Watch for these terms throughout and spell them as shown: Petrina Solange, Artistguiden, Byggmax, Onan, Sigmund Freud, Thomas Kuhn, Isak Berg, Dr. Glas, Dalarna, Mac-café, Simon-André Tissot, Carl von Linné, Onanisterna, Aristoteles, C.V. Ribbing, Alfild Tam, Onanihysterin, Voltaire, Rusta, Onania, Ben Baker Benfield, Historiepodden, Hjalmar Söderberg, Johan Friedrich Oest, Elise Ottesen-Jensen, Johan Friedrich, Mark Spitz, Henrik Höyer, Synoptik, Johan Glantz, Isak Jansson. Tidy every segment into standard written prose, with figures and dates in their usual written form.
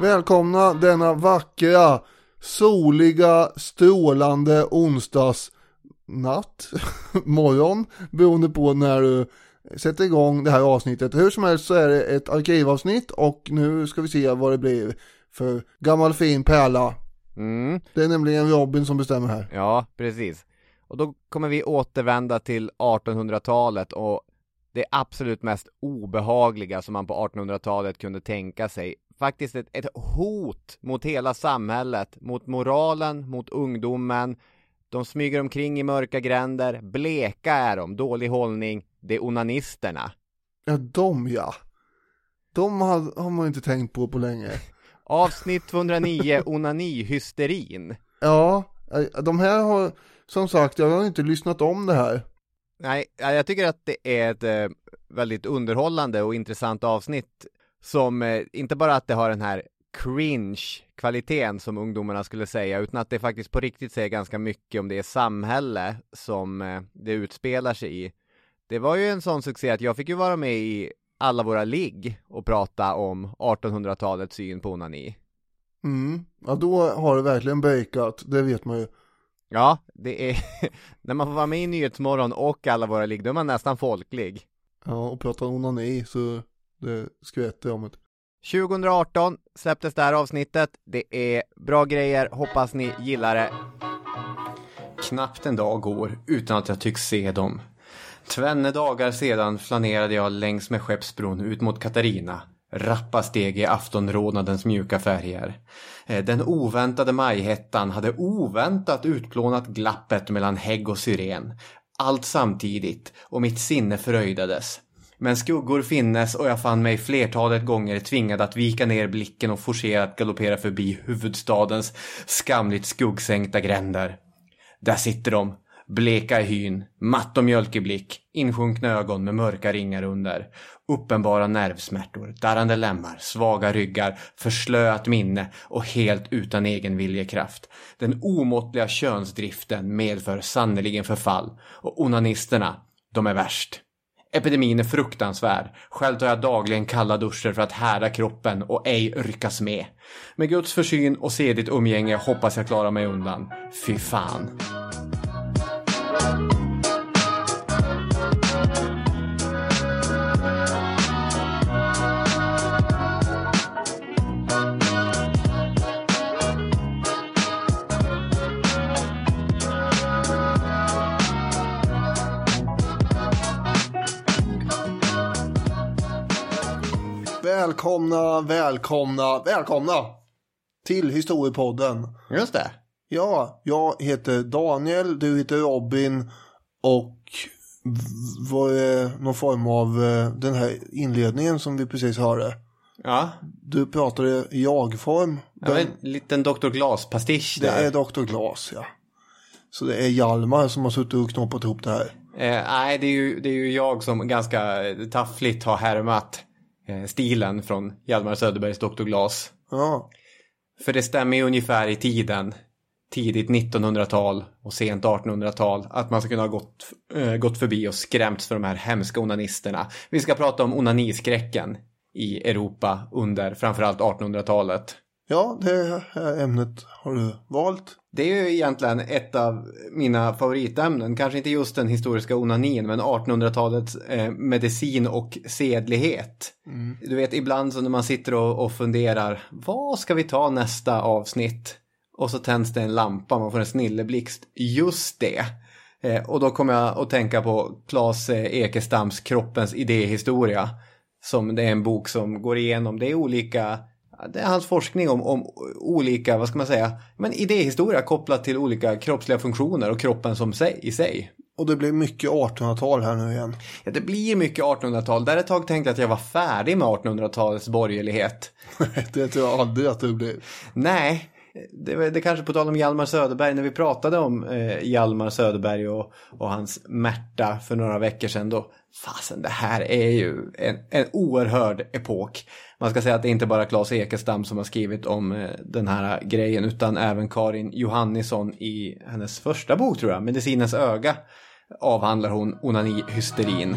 Välkomna denna vackra, soliga, strålande onsdagsnatt, morgon, beroende på när du sätter igång det här avsnittet. Hur som helst så är det ett arkivavsnitt och nu ska vi se vad det blir för gammal fin pärla. Mm. Det är nämligen Robin som bestämmer här. Ja, precis. Och då kommer vi återvända till 1800-talet och det absolut mest obehagliga som man på 1800-talet kunde tänka sig. Faktiskt ett hot mot hela samhället, mot moralen, mot ungdomen. De smyger omkring i mörka gränder, bleka är de, dålig hållning, det är onanisterna. Ja, ja. De har man inte tänkt på länge. Avsnitt 209, Onanihysterin. Ja, de här har, som sagt, jag har inte lyssnat om det här. Nej, jag tycker att det är ett väldigt underhållande och intressant avsnitt. Som inte bara att det har den här cringe-kvaliteten som ungdomarna skulle säga, utan att det faktiskt på riktigt säger ganska mycket om det samhälle som det utspelar sig i. Det var ju en sån succé att jag fick ju vara med i alla våra ligg och prata om 1800-talets syn på onani. Mm, ja då har det verkligen breakat, det vet man ju. Ja, det är när man får vara med i Nyhetsmorgon och alla våra ligg, då är man nästan folklig. Ja, och pratar om onani så... Det skvätter om det. 2018 släpptes det här avsnittet. Det är bra grejer. Hoppas ni gillar det. Knappt en dag går utan att jag tycks se dem. Tvenne dagar sedan flanerade jag längs med Skeppsbron ut mot Katarina. Rappa steg i aftonrodnadens mjuka färger. Den oväntade majhettan hade oväntat utplånat glappet mellan hägg och syren. Allt samtidigt och mitt sinne föröjdades. Men skuggor finnes och jag fann mig flertalet gånger tvingad att vika ner blicken och forcerat galoppera förbi huvudstadens skamligt skuggsänkta gränder. Där sitter de, bleka i hyn, matt och mjölkeblick, insjunkna ögon med mörka ringar under. Uppenbara nervsmärtor, darrande lämmar, svaga ryggar, förslöat minne och helt utan egen viljekraft. Den omåttliga könsdriften medför sannoliken förfall och onanisterna, de är värst. Epidemin är fruktansvärd. Själv tar jag dagligen kalla duscher för att härda kroppen och ej ryckas med. Med Guds försyn och sedigt umgänge hoppas jag klara mig undan. Fy fan. Välkomna till Historiepodden. Just det. Ja, jag heter Daniel, du heter Robin och vad är någon form av den här inledningen som vi precis hörde? Ja. Du pratade i jag-form. Ja, en liten Dr. Glas-pastisch där. Det är Dr. Glas, ja. Så det är Hjalmar som har suttit och knoppat ihop det här. Nej, det är ju jag som ganska taffligt har härmat stilen från Hjalmar Söderbergs Dr. Glas. Ja. För det stämmer ju ungefär i tiden, tidigt 1900-tal och sent 1800-tal, att man ska kunna ha gått förbi och skrämts för de här hemska onanisterna. Vi ska prata om onaniskräcken i Europa under framförallt 1800-talet. Ja, det här ämnet har du valt. Det är ju egentligen ett av mina favoritämnen. Kanske inte just den historiska onanin, men 1800-talets medicin och sedlighet. Mm. Du vet, ibland så när man sitter och funderar, vad ska vi ta nästa avsnitt? Och så tänds det en lampa, man får en snilleblixt. Just det. Och då kommer jag att tänka på Claes Ekestams Kroppens idéhistoria. Som det är en bok som går igenom. Det är olika... Det är hans forskning om olika, vad ska man säga, men idéhistoria kopplat till olika kroppsliga funktioner och kroppen som i sig. Och det blir mycket 1800-tal här nu igen. Ja, det blir mycket 1800-tal. Där ett tag tänkte jag att jag var färdig med 1800-talets borgerlighet. Det tror jag aldrig att du blev. Nej, det kanske på tal om Hjalmar Söderberg. När vi pratade om Hjalmar Söderberg och hans märta för några veckor sedan då. Fasen, det här är ju en oerhörd epok. Man ska säga att det är inte bara Claes Ekestam som har skrivit om den här grejen, utan även Karin Johannisson i hennes första bok, tror jag, Medicinens öga, avhandlar hon onanihysterin.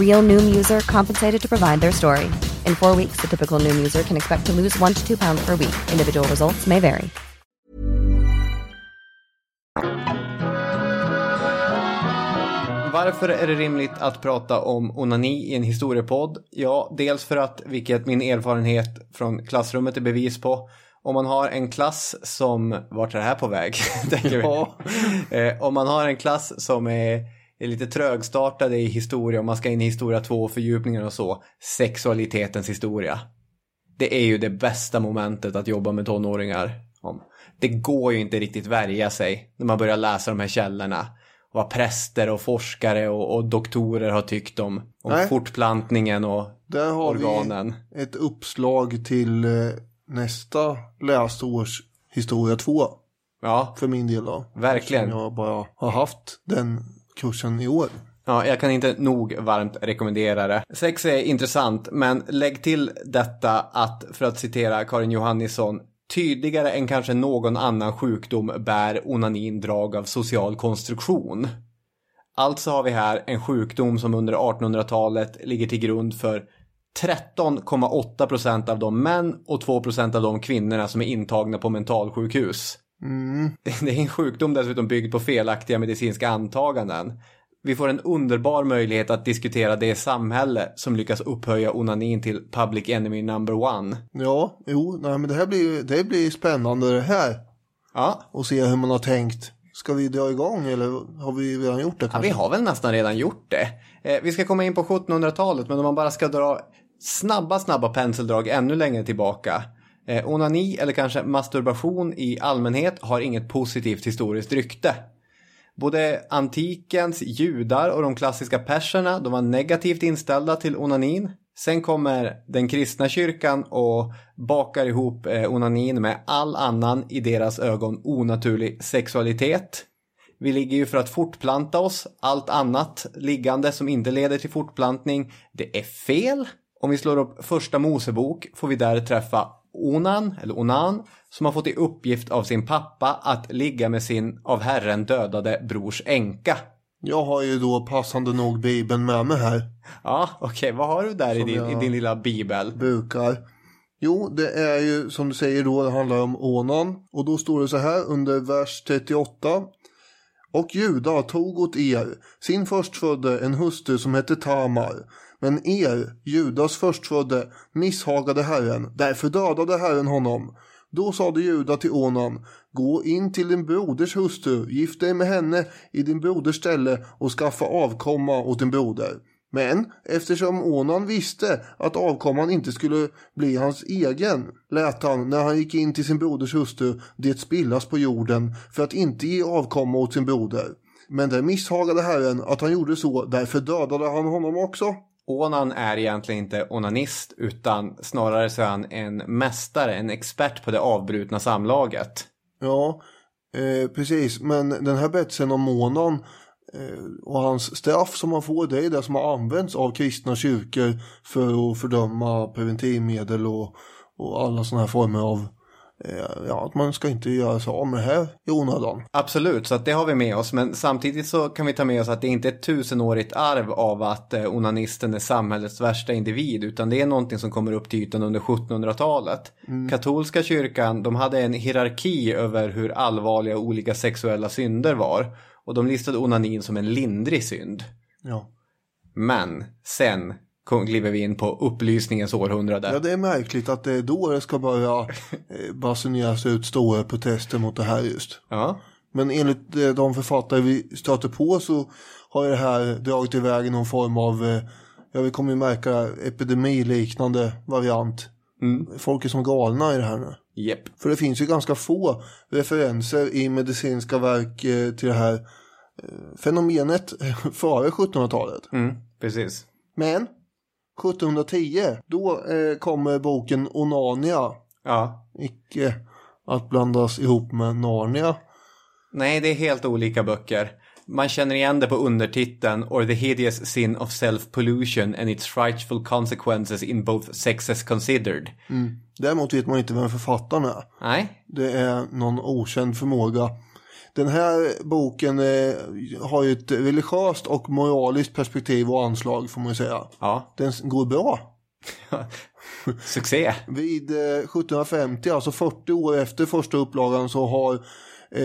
Real Noom user compensated to provide their story. In 4 weeks, the typical Noom user can expect to lose 1 to 2 pounds per week. Individual results may vary. Varför är det rimligt att prata om onani i en historiepodd? Ja, dels för att, vilket min erfarenhet från klassrummet är bevis på, om man har en klass som... Vart är det här på väg? Tänker vi. Om man har en klass som är lite trögstartade i historia, och man ska in i historia 2, fördjupningar och så, sexualitetens historia. Det är ju det bästa momentet att jobba med tonåringar om. Det går ju inte riktigt värja sig när man börjar läsa de här källorna. Vad präster och forskare och doktorer har tyckt om fortplantningen och där har organen. Vi ett uppslag till nästa läsårs historia 2. Ja. För min del då. Verkligen. Eftersom jag bara har haft den kursen i år. Ja, jag kan inte nog varmt rekommendera det. Sex är intressant, men lägg till detta att, för att citera Karin Johannisson, tydligare än kanske någon annan sjukdom bär onanin drag av social konstruktion. Alltså har vi här en sjukdom som under 1800-talet ligger till grund för 13,8% av de män och 2% av de kvinnorna som är intagna på mentalsjukhus. Mm. Det är en sjukdom dessutom byggd på felaktiga medicinska antaganden. Vi får en underbar möjlighet att diskutera det samhälle som lyckas upphöja onanin till public enemy number 1. Ja, jo, nej, men det blir spännande det här. Ja. Och se hur man har tänkt. Ska vi dra igång eller har vi redan gjort det kanske? Ja, vi har väl nästan redan gjort det. Vi ska komma in på 1700-talet, men om man bara ska dra snabba penseldrag ännu längre tillbaka. Onani eller kanske masturbation i allmänhet har inget positivt historiskt rykte. Både antikens judar och de klassiska perserna, de var negativt inställda till onanin. Sen kommer den kristna kyrkan och bakar ihop onanin med all annan i deras ögon onaturlig sexualitet. Vi ligger ju för att fortplanta oss. Allt annat liggande som inte leder till fortplantning, det är fel. Om vi slår upp första Mosebok får vi där träffa Onan, som har fått i uppgift av sin pappa att ligga med sin av Herren dödade brors änka. Jag har ju då passande nog Bibeln med mig här. Ja, okej. Vad har du där i din lilla Bibel? Brukar. Jo, det är ju som du säger då, det handlar om Onan. Och då står det så här under vers 38. Och Juda tog åt er sin förstfödde en hustru som hette Tamar. Men Judas förstfödde, misshagade Herren, därför dödade Herren honom. Då sade Juda till Onan, gå in till din broders hustru, gift dig med henne i din broders ställe och skaffa avkomma åt din broder. Men eftersom Onan visste att avkomman inte skulle bli hans egen, lät han när han gick in till sin broders hustru det spillas på jorden för att inte ge avkomma åt sin broder. Men det misshagade Herren att han gjorde så, därför dödade han honom också. Onan är egentligen inte onanist utan snarare så är han en mästare, en expert på det avbrutna samlaget. Ja, precis. Men den här betsen om Onan och hans straff som man får, det är det som har använts av kristna kyrkor för att fördöma preventivmedel och alla sådana här former av ja, att man ska inte göra sig av med det här i onödan. Absolut, så att det har vi med oss. Men samtidigt så kan vi ta med oss att det inte är ett 1000-årigt arv av att onanisten är samhällets värsta individ, utan det är någonting som kommer upp till ytan under 1700-talet. Mm. Katolska kyrkan, de hade en hierarki över hur allvarliga olika sexuella synder var. Och de listade onanin som en lindrig synd. Ja. Men sen gliver vi in på upplysningens århundrade. Ja, det är märkligt att det är då det ska börja basuneras ut stora protester mot det här just. Ja. Men enligt de författare vi stöter på så har det här dragit iväg någon form av, ja, vi kommer ju märka epidemiliknande variant. Mm. Folk är som galna i det här nu. Yep. För det finns ju ganska få referenser i medicinska verk till det här fenomenet före 1700-talet. Mm, precis. Men 1710, då kommer boken Onania. Ja. Icke att blandas ihop med Narnia. Nej, det är helt olika böcker. Man känner igen det på undertiteln Or the Hideous Sin of Self-Pollution and its Frightful Consequences in Both Sexes Considered. Mm. Däremot vet man inte vem författaren är. Nej. Det är någon okänd förmåga. Den här boken har ju ett religiöst och moraliskt perspektiv och anslag, får man ju säga. Ja. Den går bra. Succé. Vid 1750, alltså 40 år efter första upplagan, så har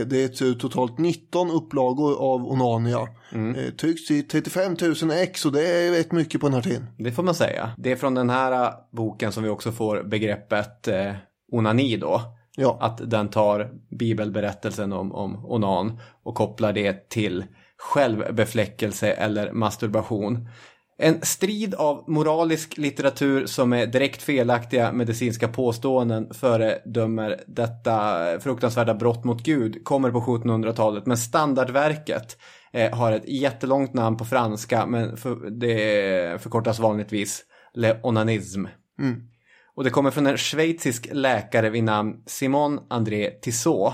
det getts ut totalt 19 upplagor av Onania. Mm. Trycks i 35 000 ex, och det är rätt mycket på den här tiden. Det får man säga. Det är från den här boken som vi också får begreppet onani då. Ja. Att den tar bibelberättelsen om onan och kopplar det till självbefläckelse eller masturbation. En strid av moralisk litteratur som är direkt felaktiga medicinska påståenden föredömer detta fruktansvärda brott mot Gud kommer på 1700-talet. Men standardverket har ett jättelångt namn på franska, men det förkortas vanligtvis Le Onanisme. Mm. Och det kommer från en schweizisk läkare vid namn Simon-André Tissot.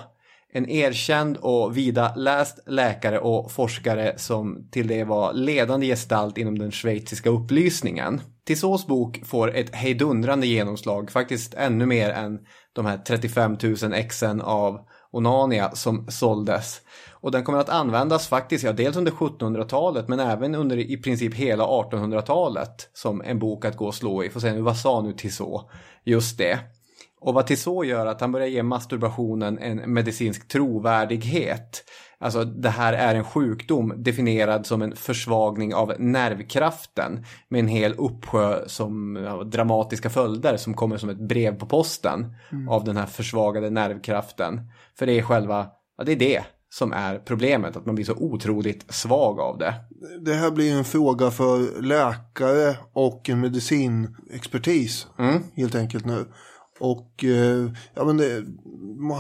En erkänd och vidaläst läkare och forskare som till det var ledande gestalt inom den schweiziska upplysningen. Tissots bok får ett hejdundrande genomslag, faktiskt ännu mer än de här 35 000 exen av Onania som såldes. Och den kommer att användas faktiskt, ja, dels under 1700-talet men även under i princip hela 1800-talet som en bok att gå och slå i. Får se nu, vad sa nu Tissot? Just det. Och vad Tissot gör att han börjar ge masturbationen en medicinsk trovärdighet. Alltså, det här är en sjukdom definierad som en försvagning av nervkraften med en hel uppsjö som dramatiska följder som kommer som ett brev på posten av den här försvagade nervkraften. För det är själva, ja, det är det som är problemet, att man blir så otroligt svag av det. Det här blir en fråga för läkare och en medicinexpertis helt enkelt nu. Och ja, men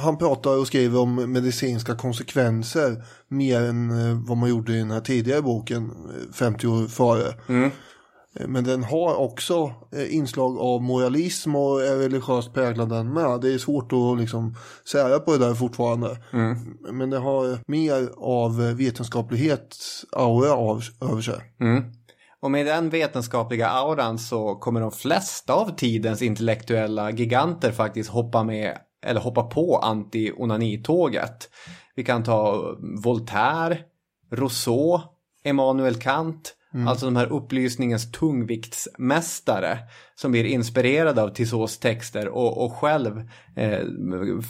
han pratar och skriver om medicinska konsekvenser mer än vad man gjorde i den här tidigare boken 50 år före. Mm. Men den har också inslag av moralism och är religiöst präglad den med. Det är svårt att liksom sära på det där fortfarande. Mm. Men det har mer av vetenskaplighetsaura över sig. Mm. Och med den vetenskapliga auran så kommer de flesta av tidens intellektuella giganter faktiskt hoppa med eller hoppa på anti-onanitåget. Vi kan ta Voltaire, Rousseau, Immanuel Kant, alltså de här upplysningens tungviktsmästare som blir inspirerade av Tissots texter och själv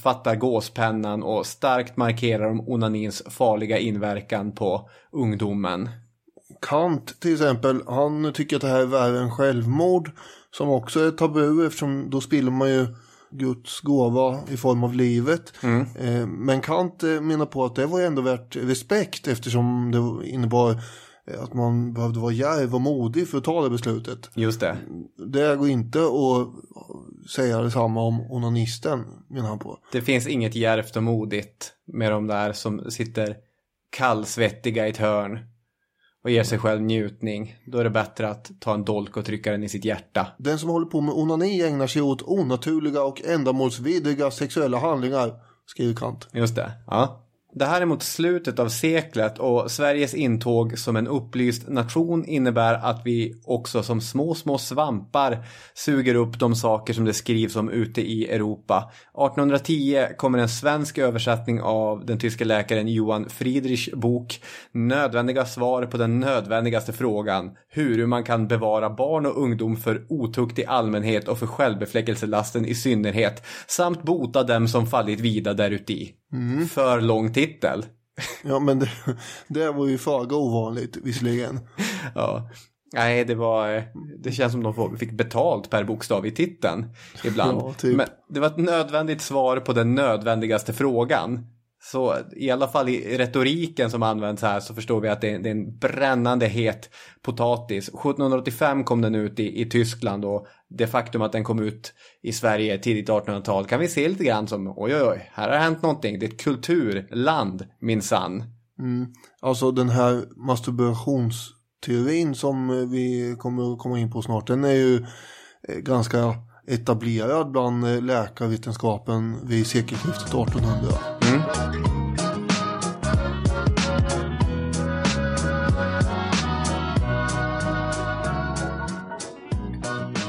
fattar gåspennan och starkt markerar om onanins farliga inverkan på ungdomen. Kant till exempel, han tycker att det här är värre än självmord, som också är tabu eftersom då spiller man ju Guds gåva i form av livet. Men Kant menar på att det var ändå värt respekt eftersom det innebar att man behövde vara djärv och modig för att ta det beslutet. Just det. Det går inte att säga detsamma om onanisten, menar han på. Det finns inget djärvt och modigt med de där som sitter kallsvettiga i ett hörn och ger sig själv njutning. Då är det bättre att ta en dolk och trycka den i sitt hjärta. Den som håller på med onani ägnar sig åt onaturliga och ändamålsvidriga sexuella handlingar, skriver Kant. Just det, ja. Det här är mot slutet av seklet och Sveriges intåg som en upplyst nation innebär att vi också som små svampar suger upp de saker som det skrivs om ute i Europa. 1810 kommer en svensk översättning av den tyska läkaren Johan Friedrichs bok Nödvändiga svar på den nödvändigaste frågan, hur man kan bevara barn och ungdom för otukt i allmänhet och för självbefläckelselasten i synnerhet, samt bota dem som fallit vida däruti. Mm. För lång titel. Ja, men det var ju faga ovanligt visserligen. Ja. Nej, det känns som de fick betalt per bokstav i titeln ibland. Ja, typ. Men det var ett nödvändigt svar på den nödvändigaste frågan. Så i alla fall i retoriken som används här så förstår vi att det är en brännande het potatis. 1785 kom den ut i Tyskland, och det faktum att den kom ut i Sverige tidigt 1800-tal kan vi se lite grann som oj, här har hänt någonting. Det är ett kulturland, minsann. Mm. Alltså den här masturbationsteorin som vi kommer komma in på snart, den är ju ganska etablerad bland läkarvetenskapen vid sekelskiftet 1800. Mm.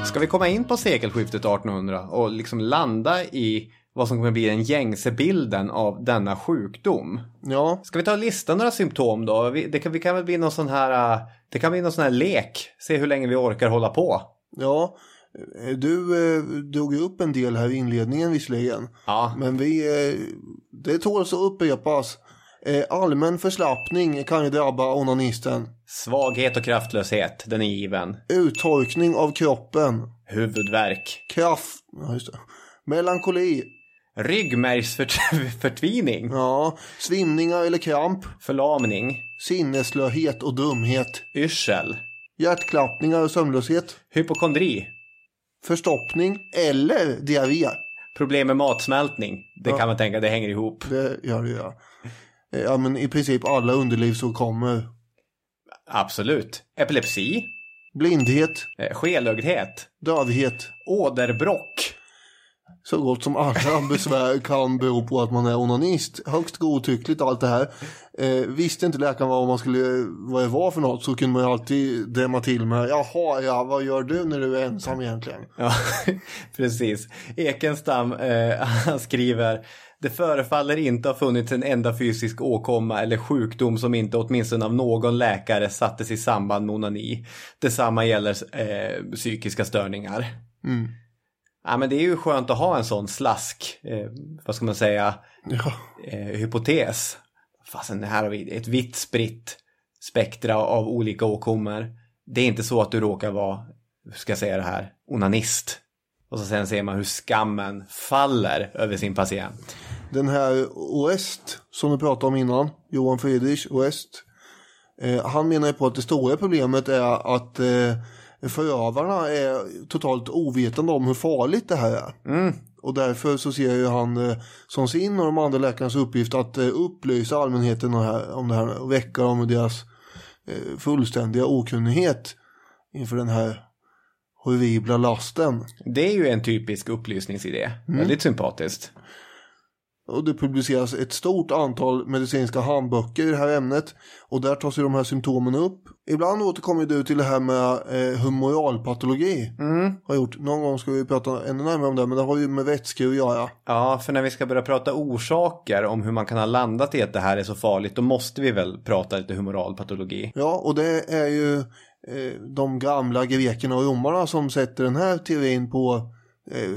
Ska vi komma in på sekelskiftet 1800 och liksom landa i vad som kommer bli den gängse bilden av denna sjukdom? Ja. Ska vi ta och lista några symptom då? Det kan väl bli någon sån här, det kan bli någon sån här lek. Se hur länge vi orkar hålla på. Ja. Du drog ju upp en del här i inledningen visserligen. Ja. Men det tål så upprepas. Allmän förslappning kan ju drabba onanisten. Svaghet och kraftlöshet, den är given. Uttorkning av kroppen. Huvudvärk. Ja, just det. Melankoli. Ryggmärgsförtvining. Ja, svimningar eller kramp. Förlamning. Sinneslöhet och dumhet. Yrsel. Hjärtklappningar och sömnlöshet. Hypokondri. Förstoppning eller diarré. Problem med matsmältning. Det kan man tänka, det hänger ihop. Det gör det, ja. Ja, men i princip alla underlivsåkommor. Absolut. Epilepsi. Blindhet. Skelögdhet. Dövhet. Åderbrock. Så gott som alla besvär kan bero på att man är onanist. Högst godtyckligt allt det här. Visste inte läkaren vad det var för något, så kunde man ju alltid dämma till med vad gör du när du är ensam egentligen? Ja, precis. Ekestam, han skriver: det förefaller inte ha funnits en enda fysisk åkomma eller sjukdom som inte åtminstone av någon läkare sattes i samband med onani. Detsamma gäller psykiska störningar. Mm. Ja, men det är ju skönt att ha en sån slask, vad ska man säga, hypotes. Fastän här har vi ett vitt spritt spektra av olika åkommor. Det är inte så att du råkar vara, ska jag säga det här, onanist. Och så sen ser man hur skammen faller över sin patient. Den här Oest som du pratade om innan, Johan Friedrich Oest, han menar ju på att det stora problemet är att förövarna är totalt ovetande om hur farligt det här är. Mm. Och därför så ser ju han som sin och de andra läkarnas uppgift att upplysa allmänheten om det här och väcka dem och deras fullständiga okunnighet inför den här horribla lasten. Det är ju en typisk upplysningsidé. Mm. Väldigt sympatiskt. Och det publiceras ett stort antal medicinska handböcker i det här ämnet. Och där tas ju de här symptomen upp. Ibland återkommer du till det här med humoralpatologi. Mm. Har gjort. Någon gång ska vi prata ännu närmare om det. Men det har ju med vätskor att göra. Ja, för när vi ska börja prata orsaker om hur man kan ha landat i att det här är så farligt, då måste vi väl prata lite humoralpatologi. Ja, och det är ju de gamla grekerna och romarna som sätter den här teorin på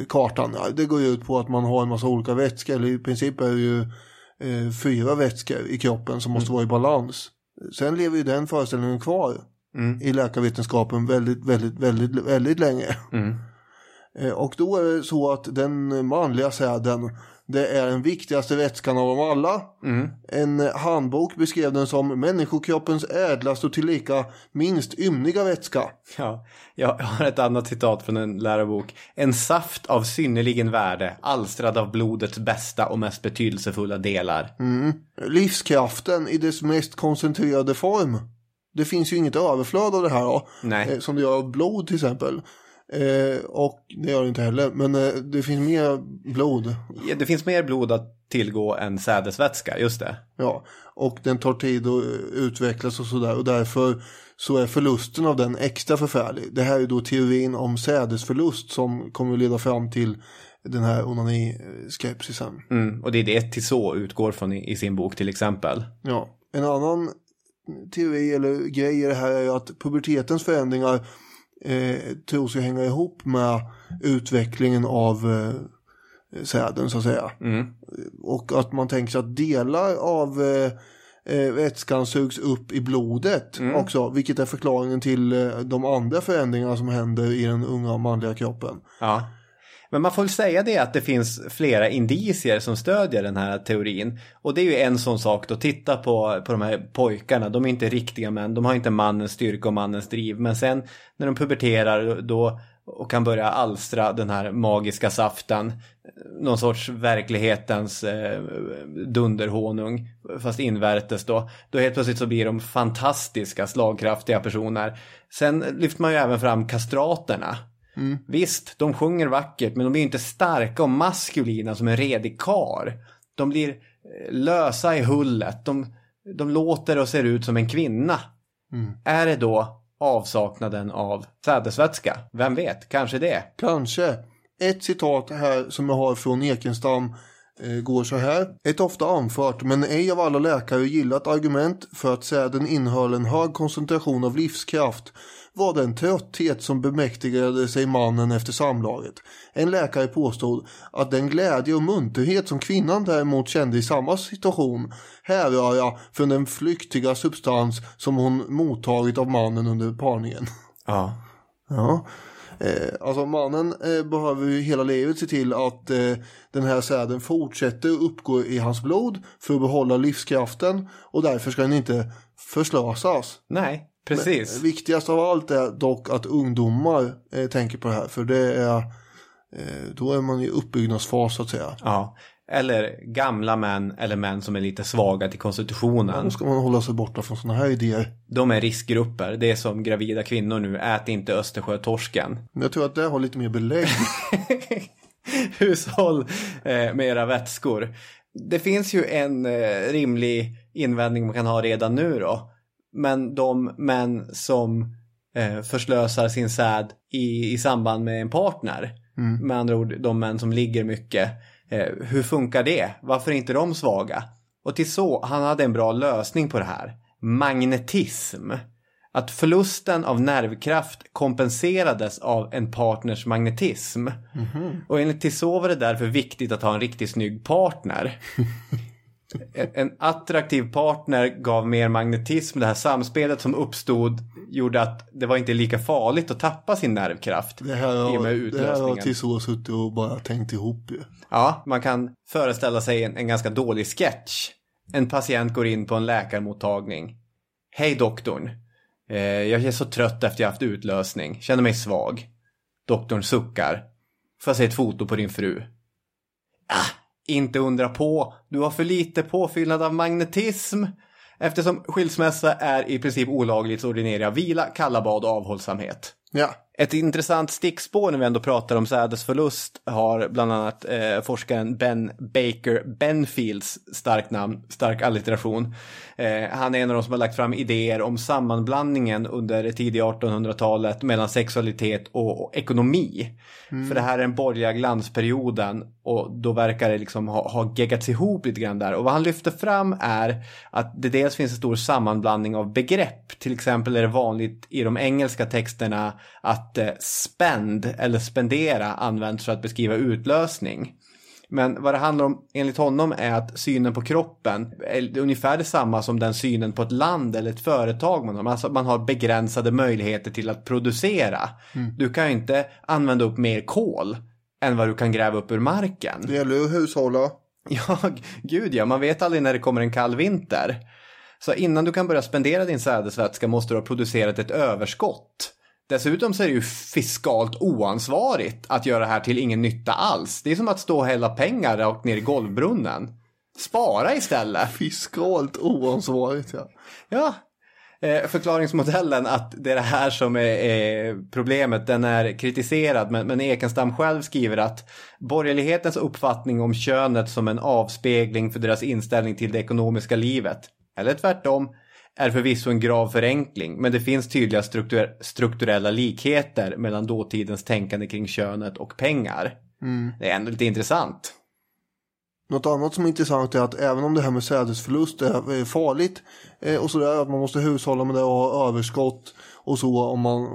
kartan. Det går ju ut på att man har en massa olika vätskor, eller i princip är det ju 4 vätskor i kroppen som måste vara i balans. Sen lever ju den föreställningen kvar i läkarvetenskapen väldigt, väldigt, väldigt, väldigt länge. Mm. Och då är det så att den manliga säden, det är den viktigaste vätskan av dem alla. Mm. En handbok beskrev den som människokroppens ädlaste och tillika minst ymniga vätska. Ja, jag har ett annat citat från en lärobok. En saft av synnerligen värde, alstrad av blodets bästa och mest betydelsefulla delar. Mm. Livskraften i dess mest koncentrerade form. Det finns ju inget överflöd av det här då. Nej. Som det gör av blod till exempel. Och det gör det inte heller. Men det finns mer blod. Ja, det finns mer blod att tillgå än sädesvätska, just det. Ja, och den tar tid att utvecklas och sådär. Och därför så är förlusten av den extra förfärlig. Det här är då teorin om sädesförlust som kommer att leda fram till den här onani-skepsisen. Mm, och det är det Tissot utgår från i sin bok till exempel. Ja, en annan teori eller grej i det här är ju att pubertetens förändringar tros ju hänga ihop med utvecklingen av säden så att säga. Mm. Och att man tänker sig att delar av vätskan sugs upp i blodet också, vilket är förklaringen till de andra förändringarna som händer i den unga manliga kroppen. Ja. Men man får väl säga det att det finns flera indicier som stödjer den här teorin. Och det är ju en sån sak att titta på de här pojkarna. De är inte riktiga män, de har inte mannens styrka och mannens driv. Men sen när de puberterar då och kan börja alstra den här magiska saften. Någon sorts verklighetens dunderhonung, fast invärtes då. Då helt plötsligt så blir de fantastiska, slagkraftiga personer. Sen lyfter man ju även fram kastraterna. Mm. Visst, de sjunger vackert, men de blir inte starka och maskulina som en redig kar. De blir lösa i hullet. De låter och ser ut som en kvinna. Mm. Är det då avsaknaden av sädesvätska? Vem vet, kanske det. Kanske. Ett citat här som jag har från Ekestam går så här. Ett ofta anfört, men ej av alla läkare gillat argument för att säden innehöll en hög koncentration av livskraft var den trötthet som bemäktigade sig mannen efter samlaget. En läkare påstod att den glädje och munterhet som kvinnan däremot kände i samma situation härrör från den flyktiga substans som hon mottagit av mannen under parningen. Ja. Ja. Alltså mannen behöver ju hela livet se till att den här säden fortsätter uppgå i hans blod för att behålla livskraften, och därför ska den inte förslösas. Nej. Precis. Men viktigast av allt är dock att ungdomar tänker på det här, för det är då är man i uppbyggnadsfas så att säga. Ja, eller gamla män eller män som är lite svaga till konstitutionen. Ja, då ska man hålla sig borta från såna här idéer. De är riskgrupper, det är som gravida kvinnor nu, ät inte Östersjötorsken. Jag tror att det har lite mer belägg. Hushåll med era vätskor. Det finns ju en rimlig invändning man kan ha redan nu då. Men de män som förslösar sin säd i samband med en partner, med andra ord de män som ligger mycket, hur funkar det? Varför är inte de svaga? Och Tissot, han hade en bra lösning på det här. Magnetism. Att förlusten av nervkraft kompenserades av en partners magnetism. Mm-hmm. Och enligt Tissot var det därför viktigt att ha en riktigt snygg partner. En attraktiv partner gav mer magnetism. Det här samspelet som uppstod gjorde att det var inte lika farligt att tappa sin nervkraft. Det här har Tissot suttit och bara tänkt ihop ju. Ja, man kan föreställa sig en ganska dålig sketch. En patient går in på en läkarmottagning. Hej doktorn, jag är så trött efter jag haft utlösning. Känner mig svag. Doktorn suckar. Får jag se ett foto på din fru? Inte undra på, du har för lite påfyllnad av magnetism. Eftersom skilsmässa är i princip olagligt så ordinerar jag vila, kalla bad och avhållsamhet. Ja. Ett intressant stickspår när vi ändå pratar om sädesförlust har bland annat forskaren Ben Baker Benfields, starkt namn, stark alliteration. Han är en av de som har lagt fram idéer om sammanblandningen under det tidiga 1800-talet mellan sexualitet och ekonomi. Mm. För det här är den borgerliga glansperioden och då verkar det liksom ha geggats ihop lite grann där. Och vad han lyfter fram är att det dels finns en stor sammanblandning av begrepp. Till exempel är det vanligt i de engelska texterna att spend eller spendera används för att beskriva utlösning. Men vad det handlar om enligt honom är att synen på kroppen är ungefär detsamma som den synen på ett land eller ett företag man har. Alltså man har begränsade möjligheter till att producera. Mm. Du kan ju inte använda upp mer kol än vad du kan gräva upp ur marken. Det gäller ju att hushålla. Ja, gud ja, man vet aldrig när det kommer en kall vinter. Så innan du kan börja spendera din sädesvätska måste du ha producerat ett överskott. Dessutom så är det ju fiskalt oansvarigt att göra det här till ingen nytta alls. Det är som att stå och hälla pengar rakt ner i golvbrunnen. Spara istället. Fiskalt oansvarigt, ja. Ja, förklaringsmodellen, att det är det här som är problemet. Den är kritiserad, men Ekestam själv skriver att borgerlighetens uppfattning om könet som en avspegling för deras inställning till det ekonomiska livet, eller tvärtom, är förvisso en grav förenkling, men det finns tydliga strukturella likheter mellan dåtidens tänkande kring könet och pengar. Mm. Det är ändå lite intressant. Något annat som är intressant är att även om det här med sädesförlust är farligt och sådär, att man måste hushålla med det och ha överskott och så om man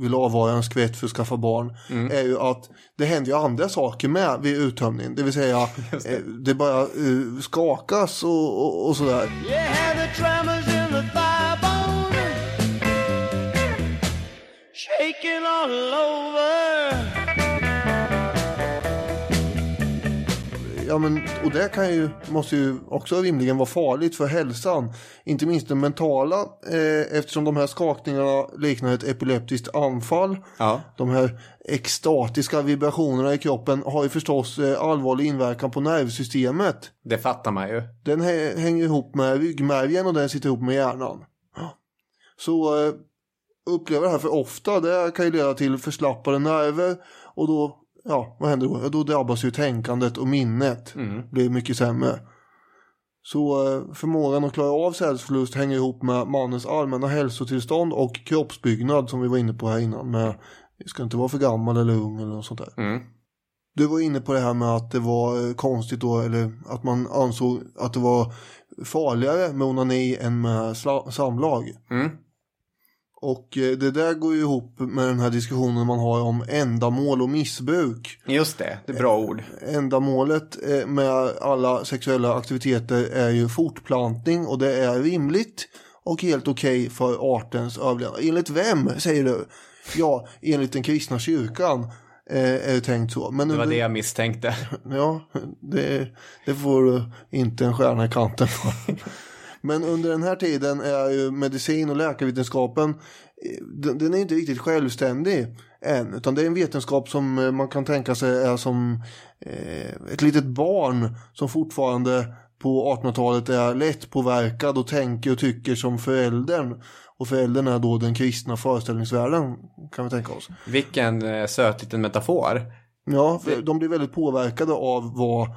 vill avvara en skvätt för att skaffa barn, är ju att det händer ju andra saker med vid uttömningen. Det vill säga, det bara skakas och sådär. Shaking all over. Ja, men, och det kan ju, måste ju också rimligen vara farligt för hälsan, inte minst den mentala, eftersom de här skakningarna liknar ett epileptiskt anfall. Ja. De här extatiska vibrationerna i kroppen har ju förstås allvarlig inverkan på nervsystemet. Det fattar man ju. Den hänger ihop med ryggmärgen och den sitter ihop med hjärnan. Så upplever det här för ofta, det kan ju leda till förslappade nerver, och då, ja, vad händer då? Då drabbas ju tänkandet och minnet blir mycket sämre. Så förmågan att klara av sädesförlust hänger ihop med mannens allmänna hälsotillstånd och kroppsbyggnad, som vi var inne på här innan. Men jag ska inte vara för gammal eller ung eller något sånt där. Mm. Du var inne på det här med att det var konstigt då, eller att man ansåg att det var farligare med onani än med samlag. Mm. Och det där går ju ihop med den här diskussionen man har om ändamål och missbruk. Just det, det är bra ord. Ändamålet med alla sexuella aktiviteter är ju fortplantning, och det är rimligt och helt okej för artens överlevnad. Enligt vem, säger du? Ja, enligt den kristna kyrkan är det tänkt så. Men det var det jag misstänkte. Ja, det får du inte en stjärna i kanten för. Men under den här tiden är ju medicin och läkarvetenskapen, den är inte riktigt självständig än, utan det är en vetenskap som man kan tänka sig är som ett litet barn som fortfarande på 1800-talet är lättpåverkad och tänker och tycker som föräldern. Och föräldern är då den kristna föreställningsvärlden, kan vi tänka oss. Vilken söt liten metafor. Ja, för de blir väldigt påverkade av vad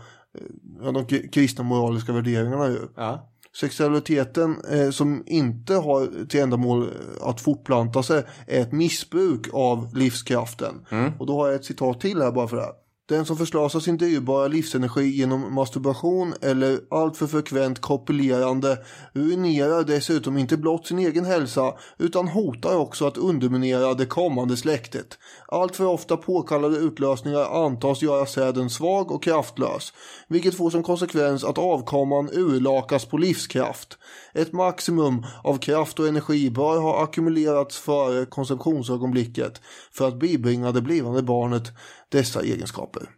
de kristna moraliska värderingarna gör. Ja. Sexualiteten som inte har till ändamål att fortplanta sig är ett missbruk av livskraften. Mm. Och då har jag ett citat till här bara för det här. Den som förslösar sin dyrbara livsenergi genom masturbation eller alltför frekvent kopulerande ruinerar dessutom inte blott sin egen hälsa, utan hotar också att underminera det kommande släktet. Alltför ofta påkallade utlösningar antas göra säden svag och kraftlös, vilket får som konsekvens att avkomman urlakas på livskraft. Ett maximum av kraft och energi bör ha ackumulerats före konceptionsögonblicket för att bibringa det blivande barnet dessa egenskaper.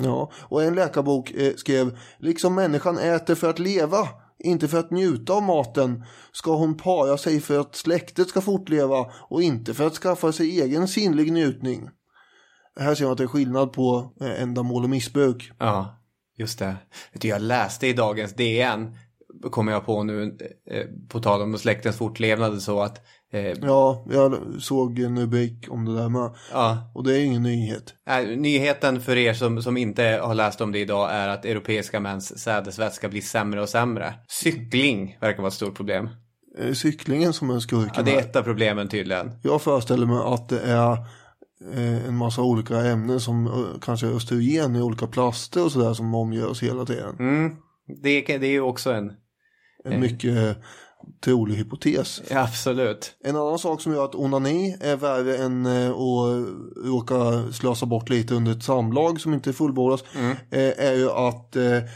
Ja, och en läkarbok skrev: liksom människan äter för att leva, inte för att njuta av maten, ska hon para sig för att släktet ska fortleva och inte för att skaffa sig egen sinnlig njutning. Här ser man att det är skillnad på ändamål och missbruk. Ja, just det. Jag läste i dagens DN, kommer jag på nu, på tal om släktens fortlevnad, så att ja, jag såg en rubrik om det där med. Ja. Och det är ingen nyhet. Nyheten för er som inte har läst om det idag är att europeiska mäns sädesvätska blir sämre och sämre. Cykling verkar vara ett stort problem. Cyklingen som en skurken. Ja, det är ett av problemen tydligen. Jag föreställer mig att det är en massa olika ämnen som kanske är östrogen i olika plaster och sådär som omgör oss hela tiden. Mm. Det är ju också en mycket trolig hypotes. Ja, absolut. En annan sak som gör att onani är värre än att råka slösa bort lite under ett samlag som inte fullbordas, är ju att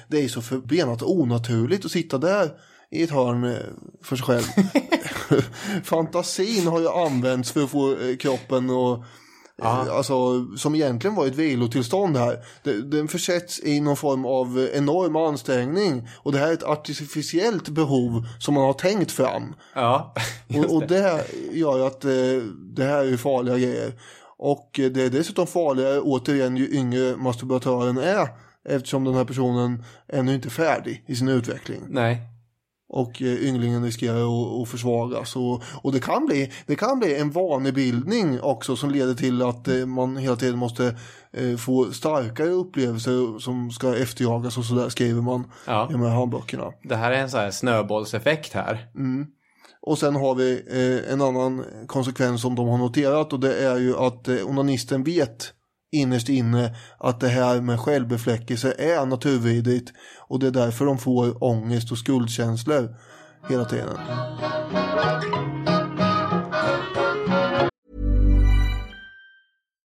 det är så förbenat onaturligt att sitta där i ett hörn för sig själv. Fantasin har ju använts för att få kroppen och alltså, som egentligen var ett vilotillstånd här. Den försätts i någon form av enorm ansträngning, och det här är ett artificiellt behov som man har tänkt fram. Ja, och det gör att det här är farliga grejer. Och det är dessutom farligare återigen ju yngre masturbatören är, eftersom den här personen ännu inte är färdig i sin utveckling. Nej. och ynglingen riskerar att försvagas, och det kan bli en vanebildning också som leder till att man hela tiden måste få starkare upplevelser som ska efterjagas, och så där skriver man i de här handböckerna. Det här är en sån här snöbollseffekt här. Mm. Och sen har vi en annan konsekvens som de har noterat, och det är ju att onanisten vet innerst inne att det här med självbefläckelse är naturvidrigt, och det är därför de får ångest och skuldkänslor hela tiden.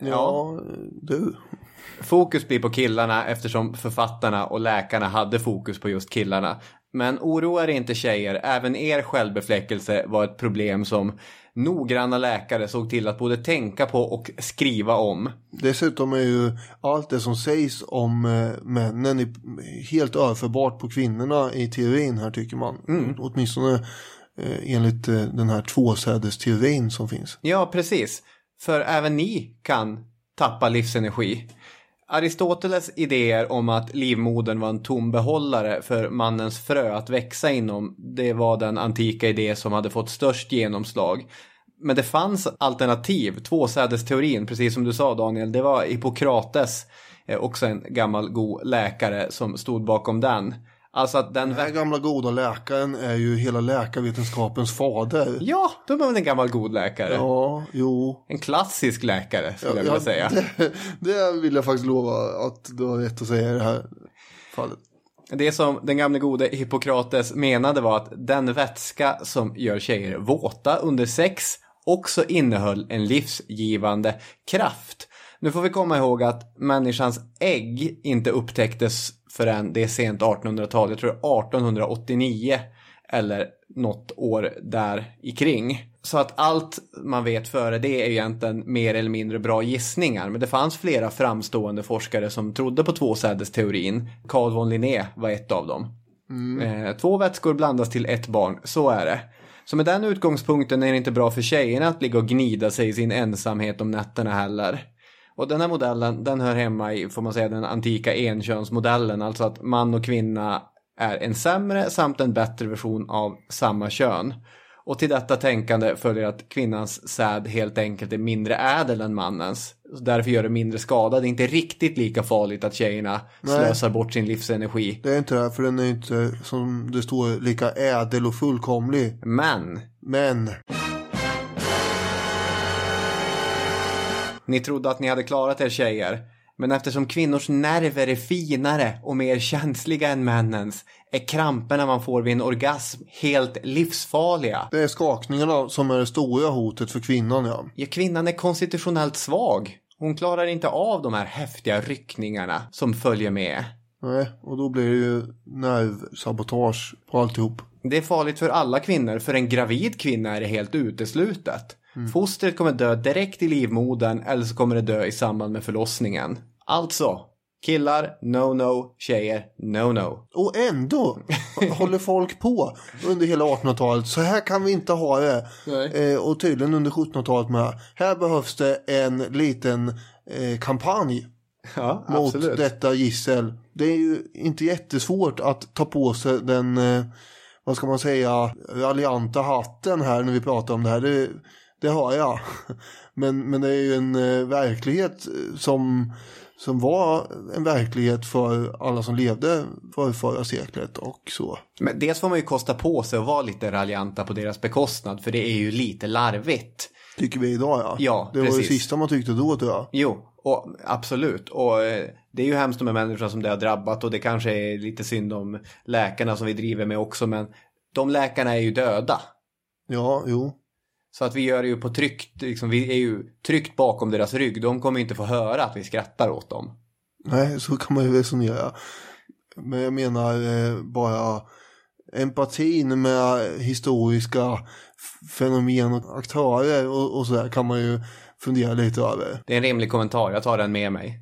Ja, du. Fokus blir på killarna eftersom författarna och läkarna hade fokus på just killarna. Men oroa er inte tjejer, även er självbefläckelse var ett problem som noggranna läkare såg till att både tänka på och skriva om. Dessutom är ju allt det som sägs om männen helt överförbart på kvinnorna i teorin här, tycker man. Mm. Åtminstone enligt den här tvåsädesteorin som finns. Ja, precis. För även ni kan tappa livsenergi. Aristoteles idéer om att livmodern var en tom behållare för mannens frö att växa inom, det var den antika idé som hade fått störst genomslag. Men det fanns alternativ, tvåsädesteorin, precis som du sa, Daniel, det var Hippokrates, också en gammal god läkare, som stod bakom den. Alltså att den här gamla goda läkaren är ju hela läkarvetenskapens fader. Ja, då var man en gammal god läkare. Ja, jo. En klassisk läkare, skulle jag vilja säga. Det vill jag faktiskt lova att du har rätt att säga i det här fallet. Det som den gamle gode Hippokrates menade var att den vätska som gör tjejer våta under sex också innehöll en livsgivande kraft. Nu får vi komma ihåg att människans ägg inte upptäcktes förrän det är sent 1800-tal. Jag tror 1889 eller något år där i kring. Så att allt man vet före det är egentligen mer eller mindre bra gissningar. Men det fanns flera framstående forskare som trodde på tvåsädesteorin. Carl von Linné var ett av dem. Mm. 2 vätskor blandas till ett barn, så är det. Så med den utgångspunkten är det inte bra för tjejerna att ligga och gnida sig i sin ensamhet om nätterna heller. Och den här modellen, den hör hemma i, får man säga, den antika enkönsmodellen. Alltså att man och kvinna är en sämre samt en bättre version av samma kön. Och till detta tänkande följer att kvinnans säd helt enkelt är mindre ädel än mannens. Så därför gör det mindre skada. Det är inte riktigt lika farligt att tjejerna slösar bort sin livsenergi. Det är inte det, för den är inte, som det står, lika ädel och fullkomlig. Men... Ni trodde att ni hade klarat er tjejer, men eftersom kvinnors nerver är finare och mer känsliga än männens är kramperna man får vid en orgasm helt livsfarliga. Det är skakningarna som är det stora hotet för kvinnan, ja. Kvinnan är konstitutionellt svag. Hon klarar inte av de här häftiga ryckningarna som följer med. Nej, och då blir det ju nervsabotage på alltihop. Det är farligt för alla kvinnor, för en gravid kvinna är det helt uteslutet. Fostret kommer dö direkt i livmodern eller så kommer det dö i samband med förlossningen. Alltså, killar, no no, tjejer, no no. Och ändå håller folk på under hela 1800-talet. Så här kan vi inte ha det. Och tydligen under 1700-talet med. Här behövs det en liten kampanj. Ja, mot detta gissel. Det är ju inte jättesvårt att ta på sig den, vad ska man säga, raljanta hatten här när vi pratar om det här. Det har jag. Men det är ju en verklighet som var en verklighet för alla som levde för förra seklet och så. Men dels får man ju kosta på sig att vara lite raljanta på deras bekostnad, för det är ju lite larvigt. Tycker vi idag, ja. Ja, det var det sista man tyckte då, tror jag. Jo. Och, absolut, och det är ju hemskt med människor som det har drabbat, och det kanske är lite synd om läkarna som vi driver med också, men de läkarna är ju döda. Ja, jo. Så att vi gör det ju på tryckt, liksom, vi är ju tryckt bakom deras rygg, de kommer ju inte få höra att vi skrattar åt dem. Nej, så kan man ju resonera. Men jag menar bara empatin med historiska fenomen och aktörer och sådär kan man ju fundera lite över. Det är en rimlig kommentar, jag tar den med mig.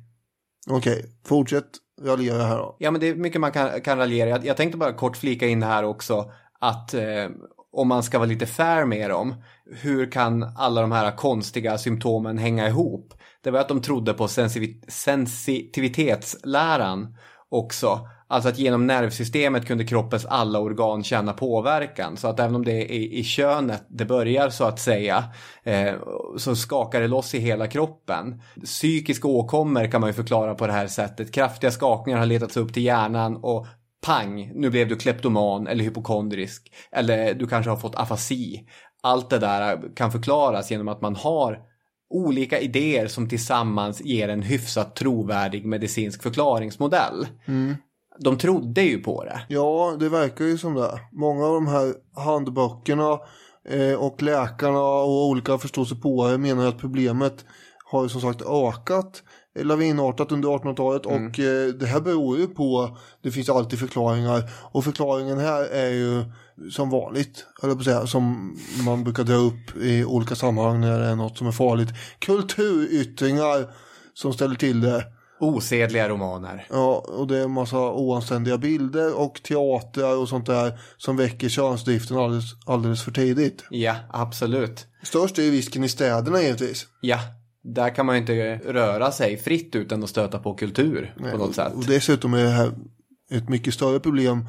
Okej, fortsätt raljera här då. Ja, men det är mycket man kan raljera. Jag tänkte bara kort flika in det här också, att om man ska vara lite fair med dem, hur kan alla de här konstiga symptomen hänga ihop? Det var att de trodde på sensitivitetsläran också. Alltså att genom nervsystemet kunde kroppens alla organ känna påverkan. Så att även om det är i könet det börjar så att säga, så skakar det loss i hela kroppen. Psykiska åkommor kan man ju förklara på det här sättet. Kraftiga skakningar har letats upp till hjärnan och pang, nu blev du kleptoman eller hypokondrisk. Eller du kanske har fått afasi. Allt det där kan förklaras genom att man har olika idéer som tillsammans ger en hyfsat trovärdig medicinsk förklaringsmodell. Mm. De trodde ju på det. Ja, det verkar ju som det. Många av de här handböckerna och läkarna och olika förståsigpåare menar att problemet har ju som sagt ökat lavinartat under 1800-talet. Och det här beror ju på, det finns alltid förklaringar. Och förklaringen här är ju som vanligt, eller på att säga, som man brukar dra upp i olika sammanhang när det är något som är farligt. Kulturyttringar som ställer till det. Osedliga romaner. Ja, och det är en massa oanständiga bilder och teater och sånt där som väcker könsdriften alldeles för tidigt. Ja, absolut. Störst är ju risken i städerna givetvis. Ja, där kan man ju inte röra sig fritt utan att stöta på kultur. Nej, på något sätt. Och dessutom är det här ett mycket större problem,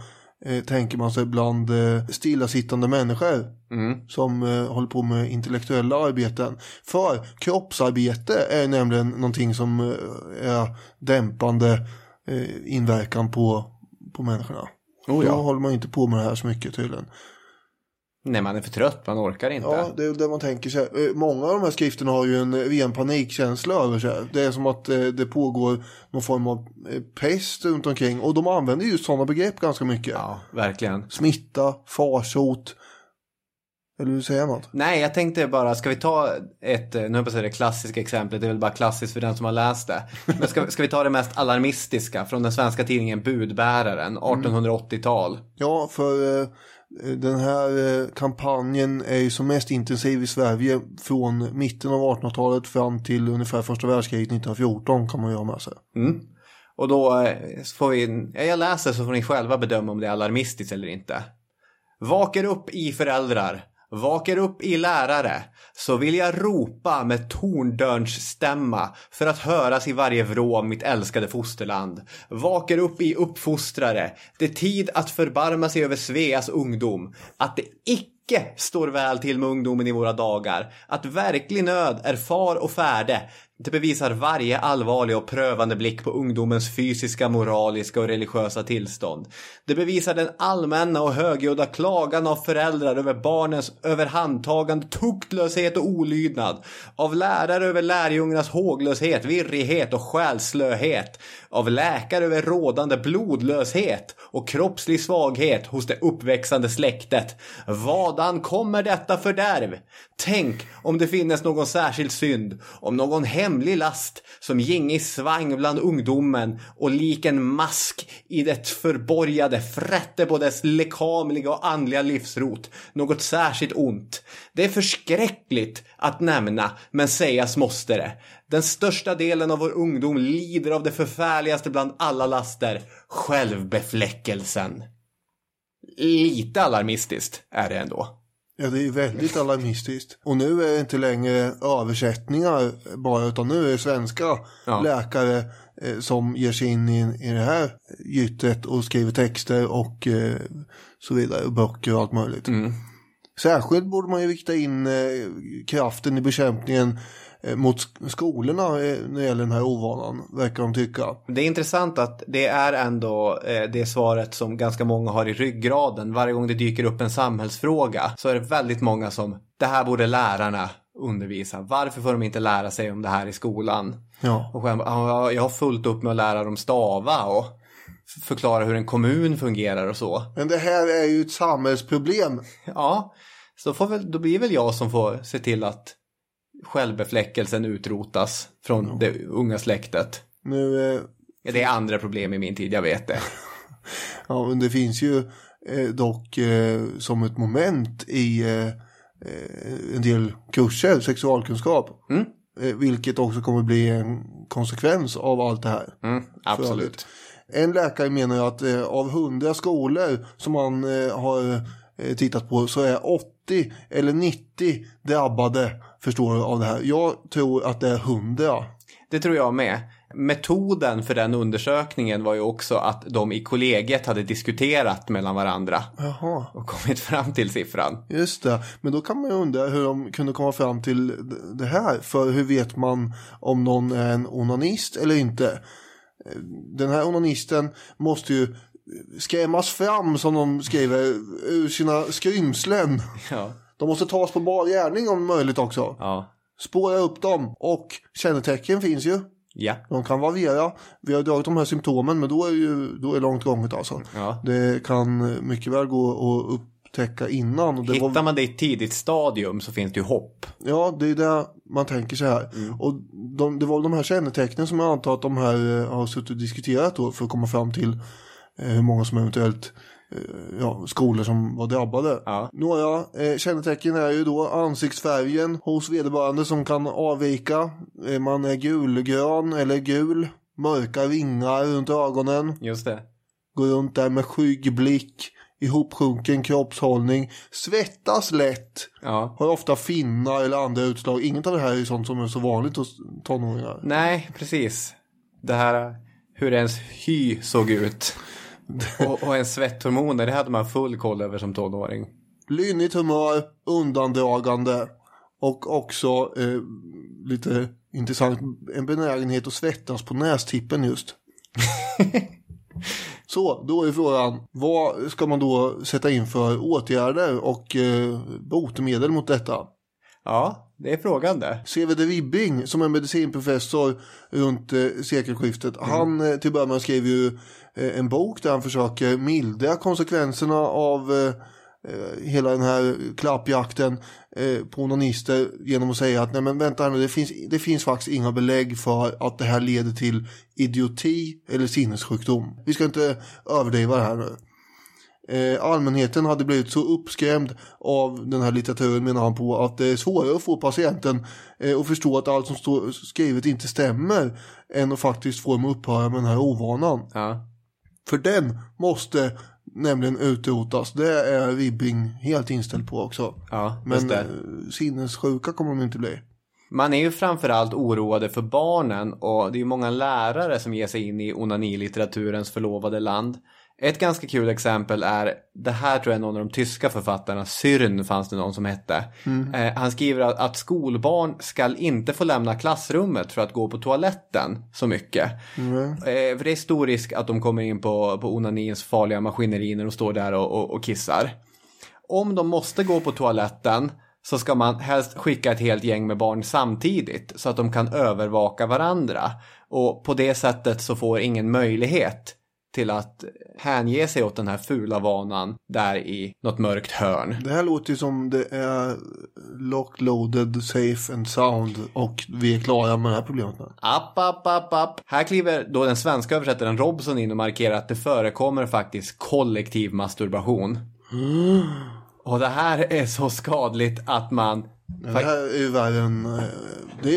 tänker man sig, bland stillasittande människor som håller på med intellektuella arbeten. För kroppsarbete är nämligen någonting som är dämpande inverkan på människorna. Oh, ja. Då håller man inte på med det här så mycket tydligen. Nej, man är för trött, man orkar inte. Ja, det är det man tänker sig. Många av de här skrifterna har ju en ren panikkänsla över sig. Det är som att det pågår någon form av pest runt omkring. Och de använder ju sådana begrepp ganska mycket. Ja, verkligen. Smitta, farsot. Eller du säger något? Nej, jag tänkte bara, ska vi ta ett, nu hoppas jag det klassiska exemplet, det är väl bara klassiskt för den som har läst det. Men ska vi ta det mest alarmistiska från den svenska tidningen Budbäraren, 1880-tal? Ja, för den här kampanjen är ju som mest intensiv i Sverige från mitten av 1800-talet fram till ungefär första världskriget 1914 kan man göra med sig. Mm. Och då får vi, jag läser så får ni själva bedöma om det är alarmistiskt eller inte. Vaker upp i föräldrar, vaker upp i lärare, så vill jag ropa med torndörns stämma för att höras i varje vrå mitt älskade fosterland. Vaker upp i uppfostrare, det är tid att förbarma sig över Sveas ungdom, att det icke står väl till med ungdomen i våra dagar, att verklig nöd är far och färde. Det bevisar varje allvarlig och prövande blick på ungdomens fysiska, moraliska och religiösa tillstånd. Det bevisar den allmänna och högljudda klagan av föräldrar över barnens överhandtagande, tuktlöshet och olydnad. Av lärare över lärjungarnas håglöshet, virrighet och själslöhet. Av läkare över rådande blodlöshet och kroppslig svaghet hos det uppväxande släktet. Vadan kommer detta fördärv? Tänk om det finns någon särskild synd, om någon hemlig last som Gingis svang bland ungdomen och lik en mask i det förborgade frätte på dess lekamliga och andliga livsrot, något särskilt ont. Det är förskräckligt att nämna, men sägas måste det. Den största delen av vår ungdom lider av det förfärligaste bland alla laster, självbefläckelsen. Lite alarmistiskt är det ändå. Ja, det är väldigt alarmistiskt. Och nu är det inte längre översättningar bara, utan nu är det svenska läkare som ger sig in i det här gyttret och skriver texter och så vidare, böcker och allt möjligt. Mm. Särskilt borde man ju vikta in kraften i bekämpningen mot skolorna när det gäller den här ovanan, verkar de tycka. Det är intressant att det är ändå det svaret som ganska många har i ryggraden. Varje gång det dyker upp en samhällsfråga så är det väldigt många som, det här borde lärarna undervisa. Varför får de inte lära sig om det här i skolan? Ja. Och jag har fullt upp med att lära dem stava och förklara hur en kommun fungerar och så. Men det här är ju ett samhällsproblem. Ja, så då blir väl jag som får se till att självbefläckelsen utrotas från det unga släktet. Nu, det är andra problem i min tid, jag vet det. Ja, men det finns ju dock som ett moment i en del kurser, sexualkunskap. Mm. Vilket också kommer bli en konsekvens av allt det här. Mm, absolut. En läkare menar ju att av 100 skolor som man har tittat på så är 80 eller 90 drabbade, förstår du, av det här. Jag tror att det är 100. Det tror jag med. Metoden för den undersökningen var ju också att de i kollegiet hade diskuterat mellan varandra. Jaha. Och kommit fram till siffran. Just det, men då kan man ju undra hur de kunde komma fram till det här. För hur vet man om någon är en onanist eller inte? Den här onanisten måste ju skrämmas fram, som de skriver, ur sina skrymslen. Ja. De måste tas på bar gärning om möjligt också. Ja. Spåra upp dem. Och kännetecken finns ju. Ja. De kan variera. Vi har dragit de här symptomen, men då är långt gånget alltså. Ja. Det kan mycket väl gå att upptäcka innan. Och det hittar man det i ett tidigt stadium så finns det ju hopp. Ja, det är där man tänker så här. Mm. Och det var de här kännetecknen som jag antar att de här har suttit och diskuterat då för att komma fram till hur många som eventuellt skolor som var drabbade. Ja. Några kännetecken är ju då ansiktsfärgen hos vederbörande som kan avvika. Man är gulgrön eller gul. Mörka vingar runt ögonen. Just det. Går runt där med skygg blick. Ihopsjunken kroppshållning. Svettas lätt. Ja. Har ofta finnar eller andra utslag. Inget av det här är sånt som är så vanligt hos tonåringar. Nej, precis. Det här hur ens hy såg ut. Och en svetthormoner, det hade man full koll över som tonåring. Lynnigt humör, undandragande och också lite intressant, en benägenhet att svettas på nästippen just. Så, då är frågan, vad ska man då sätta in för åtgärder och botemedel mot detta? Ja, det är frågan där. C.V. Ribbing, som är medicinprofessor runt sekelskiftet, han till början skrev ju en bok där han försöker mildra konsekvenserna av hela den här klappjakten på onanister genom att säga att nej men vänta nu, det finns faktiskt inga belägg för att det här leder till idioti eller sinnessjukdom. Vi ska inte överdriva det här nu. Allmänheten hade blivit så uppskrämd av den här litteraturen, menar han på, att det är svårare att få patienten att förstå att allt som står skrivet inte stämmer än att faktiskt få dem att upphöra med den här ovanan. Ja. För den måste nämligen utrotas. Det är Ribbing helt inställd på också. Ja, men sinnessjuka kommer de inte bli. Man är ju framförallt oroade för barnen, och det är ju många lärare som ger sig in i onanilitteraturens förlovade land. Ett ganska kul exempel är, det här tror jag någon av de tyska författarna, Syrn fanns det någon som hette. Mm. Han skriver att skolbarn ska inte få lämna klassrummet för att gå på toaletten så mycket. Mm. För det är stor risk att de kommer in på onanins farliga maskinerier och står där och kissar. Om de måste gå på toaletten så ska man helst skicka ett helt gäng med barn samtidigt så att de kan övervaka varandra. Och på det sättet så får ingen möjlighet till att hänge sig åt den här fula vanan där i något mörkt hörn. Det här låter ju som det är locked, loaded, safe and sound och vi är klara med det här problemet. App. Här kliver då den svenska översättaren Robson in och markerar att det förekommer faktiskt kollektiv masturbation. Mm. Och det här är så skadligt att man... Det här är ju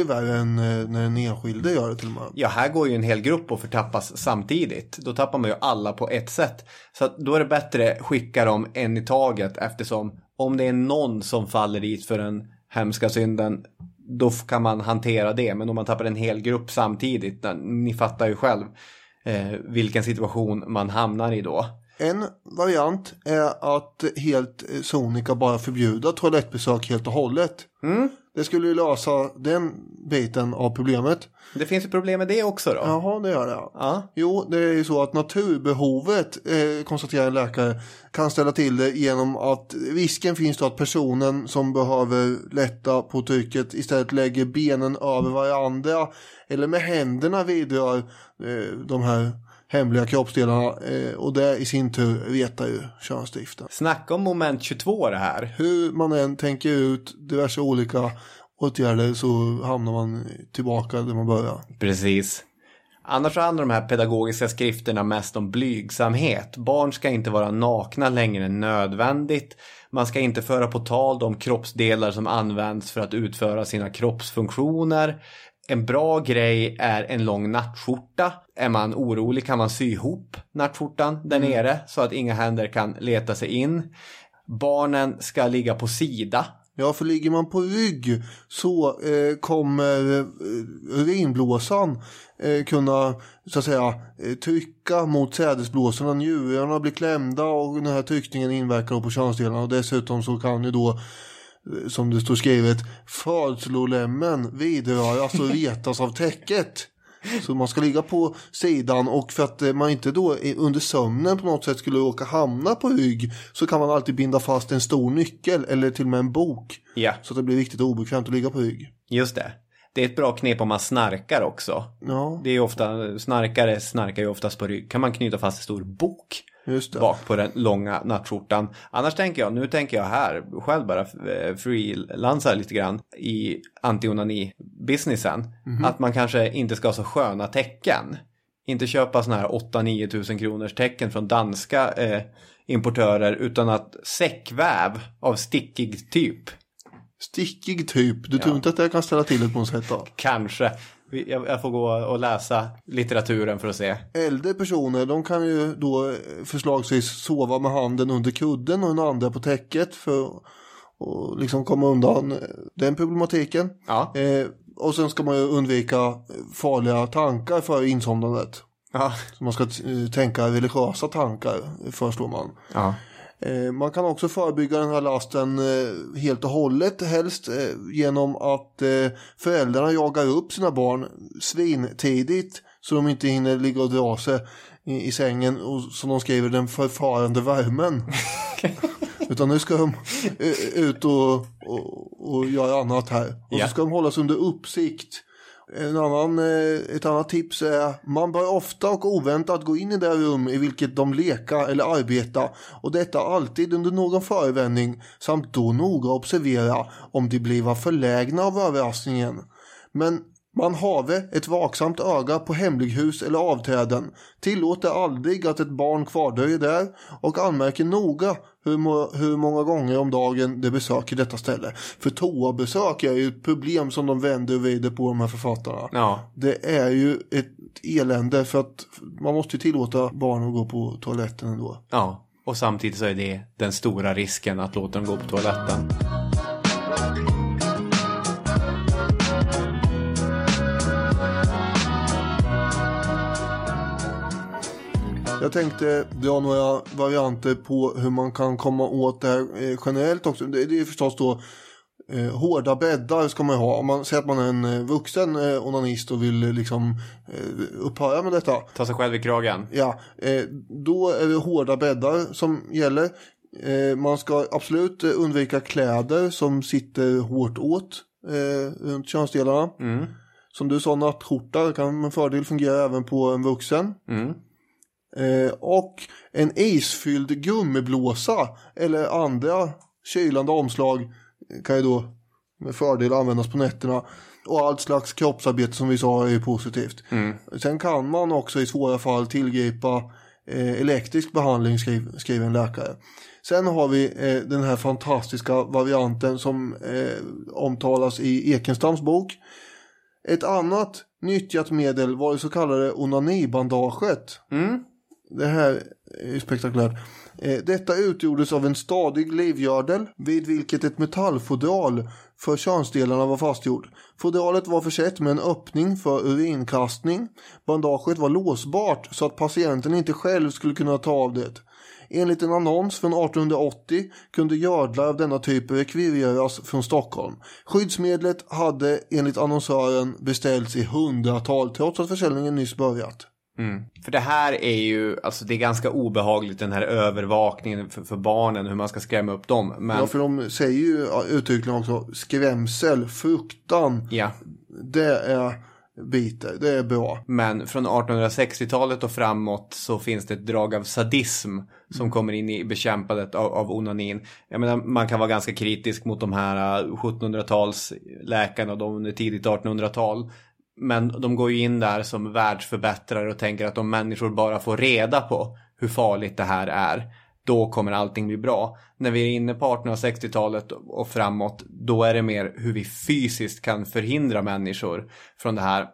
värre än när den enskilde gör det till och med. Ja, här går ju en hel grupp och förtappas samtidigt. Då tappar man ju alla på ett sätt. Så att då är det bättre skicka dem en i taget, eftersom om det är någon som faller dit för den hemska synden, då kan man hantera det. Men om man tappar en hel grupp samtidigt, ni fattar ju själv vilken situation man hamnar i då. En variant är att helt sonika bara förbjuda toalettbesök helt och hållet. Mm. Det skulle ju lösa den biten av problemet. Det finns ju problem med det också då. Jaha, det gör det. Ja. Jo, det är ju så att naturbehovet, konstaterar en läkare, kan ställa till det genom att risken finns då att personen som behöver lätta på trycket istället lägger benen över varandra eller med händerna vidrör de här hemliga kroppsdelarna, och det i sin tur retar ju könsdriften. Snacka om moment 22 det här. Hur man än tänker ut diverse olika åtgärder så hamnar man tillbaka där man börjar. Precis. Annars handlar de här pedagogiska skrifterna mest om blygsamhet. Barn ska inte vara nakna längre än nödvändigt. Man ska inte föra på tal de kroppsdelar som används för att utföra sina kroppsfunktioner. En bra grej är en lång nattskjorta. Är man orolig kan man sy ihop nattskjortan där nere så att inga händer kan leta sig in. Barnen ska ligga på sida. Ja, för ligger man på rygg så kommer urinblåsan kunna så att säga trycka mot sädesblåsorna. Njurarna blir klämda och den här tryckningen inverkar på könsdelarna, och dessutom så kan ju då, som det står skrivet, födslolämmen vidröras och retas av täcket. Så man ska ligga på sidan, och för att man inte då under sömnen på något sätt skulle åka hamna på rygg så kan man alltid binda fast en stor nyckel eller till och med en bok. Ja. Så att det blir riktigt obekvämt att ligga på rygg. Just det. Det är ett bra knep om man snarkar också. Ja. Det är ofta, snarkare snarkar ju oftast på rygg. Kan man knyta fast en stor bok bak på den långa nattskjortan. Annars tänker jag, nu tänker jag här själv bara freelansar lite grann i anti-onani-businessen, att man kanske inte ska ha så sköna tecken. Inte köpa såna här 8-9 tusen kronors tecken från danska importörer, utan att säckväv av stickig typ. Stickig typ? Du tror inte att det kan ställa till ett på något sätt då? Kanske. Jag får gå och läsa litteraturen för att se. Äldre personer, de kan ju då förslagsvis sova med handen under kudden och den andra på täcket för att liksom komma undan den problematiken. Ja. Och sen ska man ju undvika farliga tankar för insomnandet. Ja. Så man ska tänka religiösa tankar, föreslår man. Ja. Man kan också förebygga den här lasten helt och hållet, helst genom att föräldrarna jagar upp sina barn svintidigt så de inte hinner ligga och dra sig i sängen och, som de skriver, den förfarande värmen. Utan nu ska de ut och göra annat här. Och så ska de hållas under uppsikt. Ett annat tips är: man bör ofta och oväntat gå in i det rum i vilket de lekar eller arbetar, och detta alltid under någon förevändning, samt då noga observera om de blir förlägna av överraskningen. Men man have ett vaksamt öga på hemlighus eller avträden, tillåter aldrig att ett barn kvardröjer där, och anmärker noga hur många gånger om dagen det besöker detta ställe. För toabesök är ju ett problem som de vänder och vrider på, de här författarna. Ja. Det är ju ett elände, för att man måste ju tillåta barn att gå på toaletten ändå. Ja, och samtidigt så är det den stora risken att låta dem gå på toaletten. Jag tänkte dra några varianter på hur man kan komma åt det här generellt också. Det är förstås då hårda bäddar ska man ha. Om man säger att man är en vuxen onanist och vill liksom upphöra med detta. Ta sig själv i kragen. Ja, då är det hårda bäddar som gäller. Man ska absolut undvika kläder som sitter hårt åt runt könsdelarna. Mm. Som du sa, nattskjorta kan med fördel fungera även på en vuxen. Mm. Och en isfylld gummiblåsa eller andra kylande omslag kan ju då med fördel användas på nätterna. Och allt slags kroppsarbete som vi sa är positivt. Mm. Sen kan man också i svåra fall tillgripa elektrisk behandling, skriver en läkare. Sen har vi den här fantastiska varianten som omtalas i Ekenstams bok. Ett annat nyttjat medel var det så kallade onanibandaget. Mm. Det här är spektakulärt. Detta utgjordes av en stadig livgördel vid vilket ett metallfodral för könsdelarna var fastgjord. Fodralet var försett med en öppning för urinkastning. Bandaget var låsbart så att patienten inte själv skulle kunna ta av det. Enligt en annons från 1880 kunde gördlar av denna typ rekvireras från Stockholm. Skyddsmedlet hade enligt annonsören beställts i 100-tal trots att försäljningen nyss börjat. Mm. För det här är ju, alltså det är ganska obehagligt, den här övervakningen för barnen, hur man ska skrämma upp dem. Men... Ja, för de säger ju uttryckligen också skrämsel, fruktan, ja. Det är bitar, det är bra. Men från 1860-talet och framåt så finns det ett drag av sadism som kommer in i bekämpandet av onanin. Jag menar, man kan vara ganska kritisk mot de här 1700-tals läkarna och de under tidigt 1800-tal. Men de går ju in där som världsförbättrare och tänker att om människor bara får reda på hur farligt det här är, då kommer allting bli bra. När vi är inne på 1860-talet och framåt, då är det mer hur vi fysiskt kan förhindra människor från det här.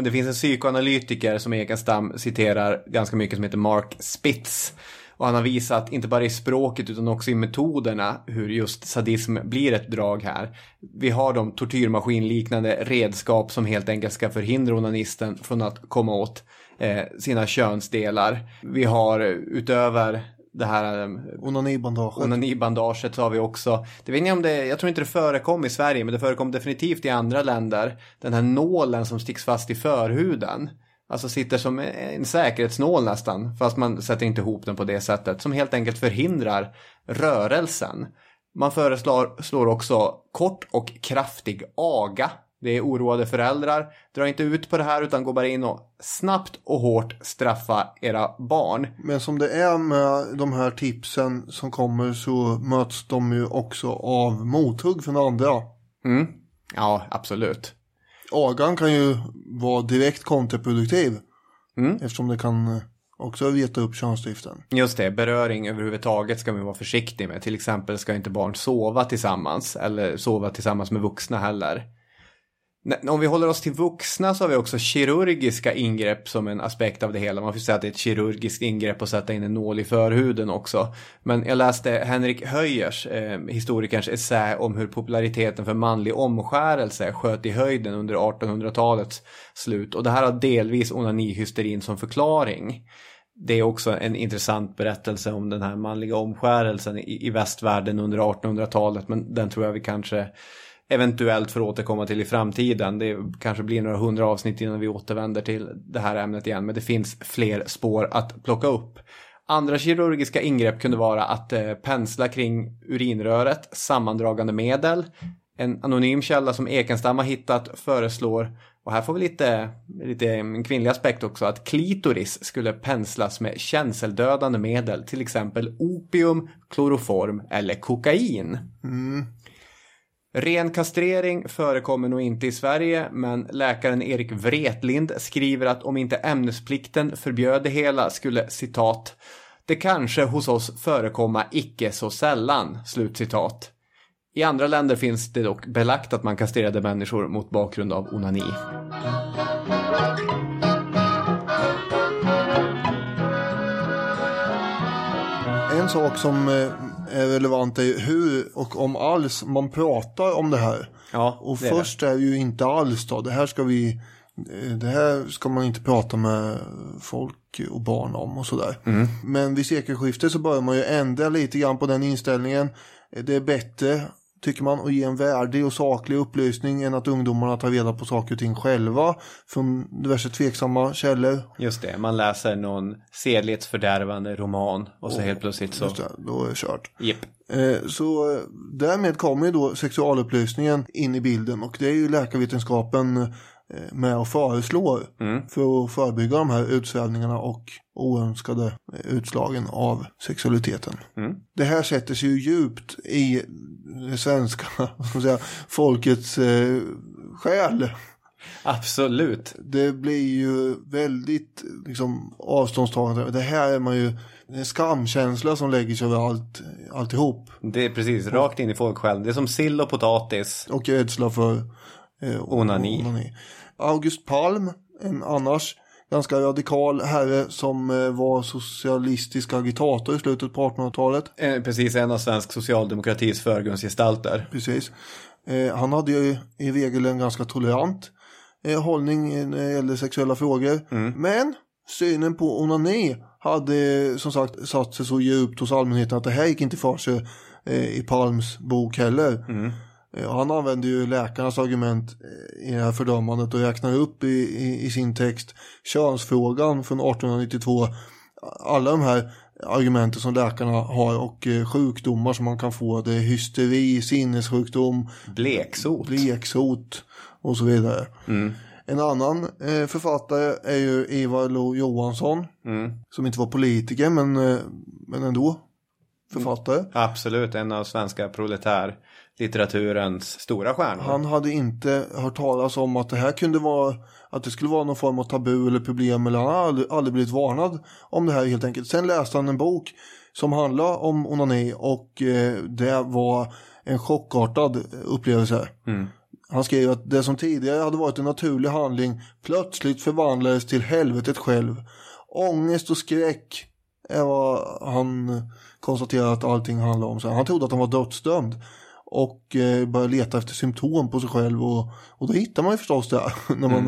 Det finns en psykoanalytiker som Ekestam citerar ganska mycket som heter Mark Spitz. Och han har visat inte bara i språket utan också i metoderna hur just sadism blir ett drag här. Vi har de tortyrmaskinliknande redskap som helt enkelt ska förhindra onanisten från att komma åt sina könsdelar. Vi har utöver det här onanibandaget så har vi också, det vet jag, om det, jag tror inte det förekom i Sverige men det förekom definitivt i andra länder, den här nålen som sticks fast i förhuden. Alltså sitter som en säkerhetsnål nästan, fast man sätter inte ihop den på det sättet, som helt enkelt förhindrar rörelsen. Man föreslår också kort och kraftig aga. Det är oroade föräldrar. Dra inte ut på det här utan gå bara in och snabbt och hårt straffa era barn. Men som det är med de här tipsen som kommer så möts de ju också av mothugg från andra. Mm. Ja, absolut. Agan kan ju vara direkt kontraproduktiv eftersom det kan också veta upp könsdriften. Just det, beröring överhuvudtaget ska man vara försiktig med. Till exempel ska inte barn sova tillsammans eller sova tillsammans med vuxna heller. Om vi håller oss till vuxna så har vi också kirurgiska ingrepp som en aspekt av det hela. Man får säga att det är ett kirurgiskt ingrepp att sätta in en nål i förhuden också. Men jag läste Henrik Höyers, historikerns essä om hur populariteten för manlig omskärelse sköt i höjden under 1800-talets slut. Och det här har delvis onanihysterin som förklaring. Det är också en intressant berättelse om den här manliga omskärelsen i västvärlden under 1800-talet. Men den tror jag vi kanske... eventuellt för att återkomma till i framtiden. Det kanske blir några 100 avsnitt innan vi återvänder till det här ämnet igen. Men det finns fler spår att plocka upp. Andra kirurgiska ingrepp kunde vara att pensla kring urinröret, sammandragande medel. En anonym källa som Ekenstam har hittat föreslår, och här får vi lite en kvinnlig aspekt också, att klitoris skulle penslas med känseldödande medel, till exempel opium, kloroform eller kokain. Ren kastrering förekommer nog inte i Sverige, men läkaren Erik Wretlind skriver att om inte ämnesplikten förbjöd det hela skulle, citat, det kanske hos oss förekomma icke så sällan, slutcitat. I andra länder finns det dock belagt att man kastrerade människor mot bakgrund av onani. En sak som är relevant är hur och om alls man pratar om det här. Ja, och det först är det ju inte alls då. Det här ska man inte prata med folk och barn om och sådär. Mm. Men vid sekelskiftet så börjar man ju ändra lite grann på den inställningen. Det är bättre, tycker man, att ge en värdig och saklig upplysning än att ungdomarna tar reda på saker och ting själva från diverse tveksamma källor. Just det, man läser någon sedlighetsfördärvande roman och så helt plötsligt så... Just det, då är det kört. Yep. Så därmed kommer ju då sexualupplysningen in i bilden, och det är ju läkarvetenskapen med att föreslå för att förebygga de här utsvävningarna och oönskade utslagen av sexualiteten. Mm. Det här sätter sig ju djupt i det svenska folkets själ. Absolut. Det blir ju väldigt avståndstagande. Det här är man ju en skamkänsla som lägger sig över alltihop. Det är precis, rakt in i folksjälen. Det är som sill och potatis. Och rädsla för onani. August Palm, en annars ganska radikal herre som var socialistisk agitator i slutet på 1800-talet. Precis, en av svensk socialdemokratis förgrundsgestalter. Precis. Han hade ju i regel en ganska tolerant hållning eller sexuella frågor. Mm. Men synen på onani hade som sagt satt sig så djupt hos allmänheten att det här gick inte för sig i Palms bok heller. Mm. Han använder ju läkarnas argument i det här fördömandet och räknar upp i sin text könsfrågan från 1892. Alla de här argumenten som läkarna har och sjukdomar som man kan få. Det är hysteri, sinnessjukdom, bleksot och så vidare. Mm. En annan författare är ju Ivar Johansson som inte var politiker men ändå författare. Mm. Absolut, en av svenska proletärlitteraturens stora stjärnor. Han hade inte hört talas om att det här kunde vara, att det skulle vara någon form av tabu eller problem, eller han har aldrig blivit varnad om det här helt enkelt. Sen läste han en bok som handlade om onani och det var en chockartad upplevelse. Mm. Han skrev att det som tidigare hade varit en naturlig handling plötsligt förvandlades till helvetet själv. Ångest och skräck är vad han konstaterade att allting handlade om. Så han trodde att han var dödsdömd och började leta efter symptom på sig själv. Och då hittar man ju förstås det här, när man,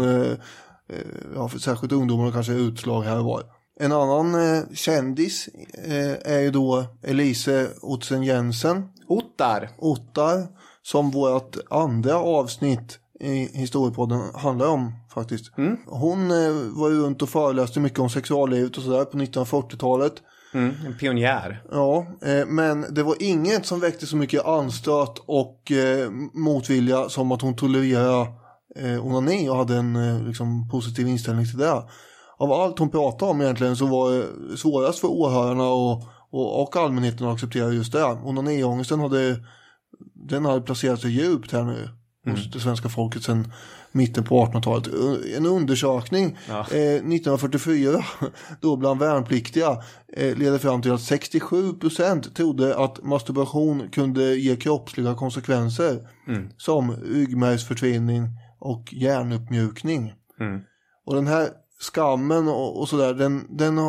för särskilt ungdomarna kanske är utslag här och var. En annan kändis är ju då Elise Ottesen-Jensen. Ottar. Som vårt andra avsnitt i Historiepodden handlar om faktiskt. Mm. Hon var ju runt och föreläste mycket om sexuallivet och sådär på 1940-talet. Mm, en pionjär. Ja, men det var inget som väckte så mycket anstöt och motvilja som att hon tolererade onani och hade en positiv inställning till det. Av allt hon pratade om egentligen så var det svårast för åhörarna och allmänheten att acceptera just det. Onaniångesten hade placerat sig djupt här nu hos det svenska folket sedan mitten på 1800-talet. En undersökning 1944 då bland värnpliktiga ledde fram till att 67% trodde att masturbation kunde ge kroppsliga konsekvenser som ryggmärgsförtvinning och hjärnuppmjukning. Mm. Och den här skammen och sådär, den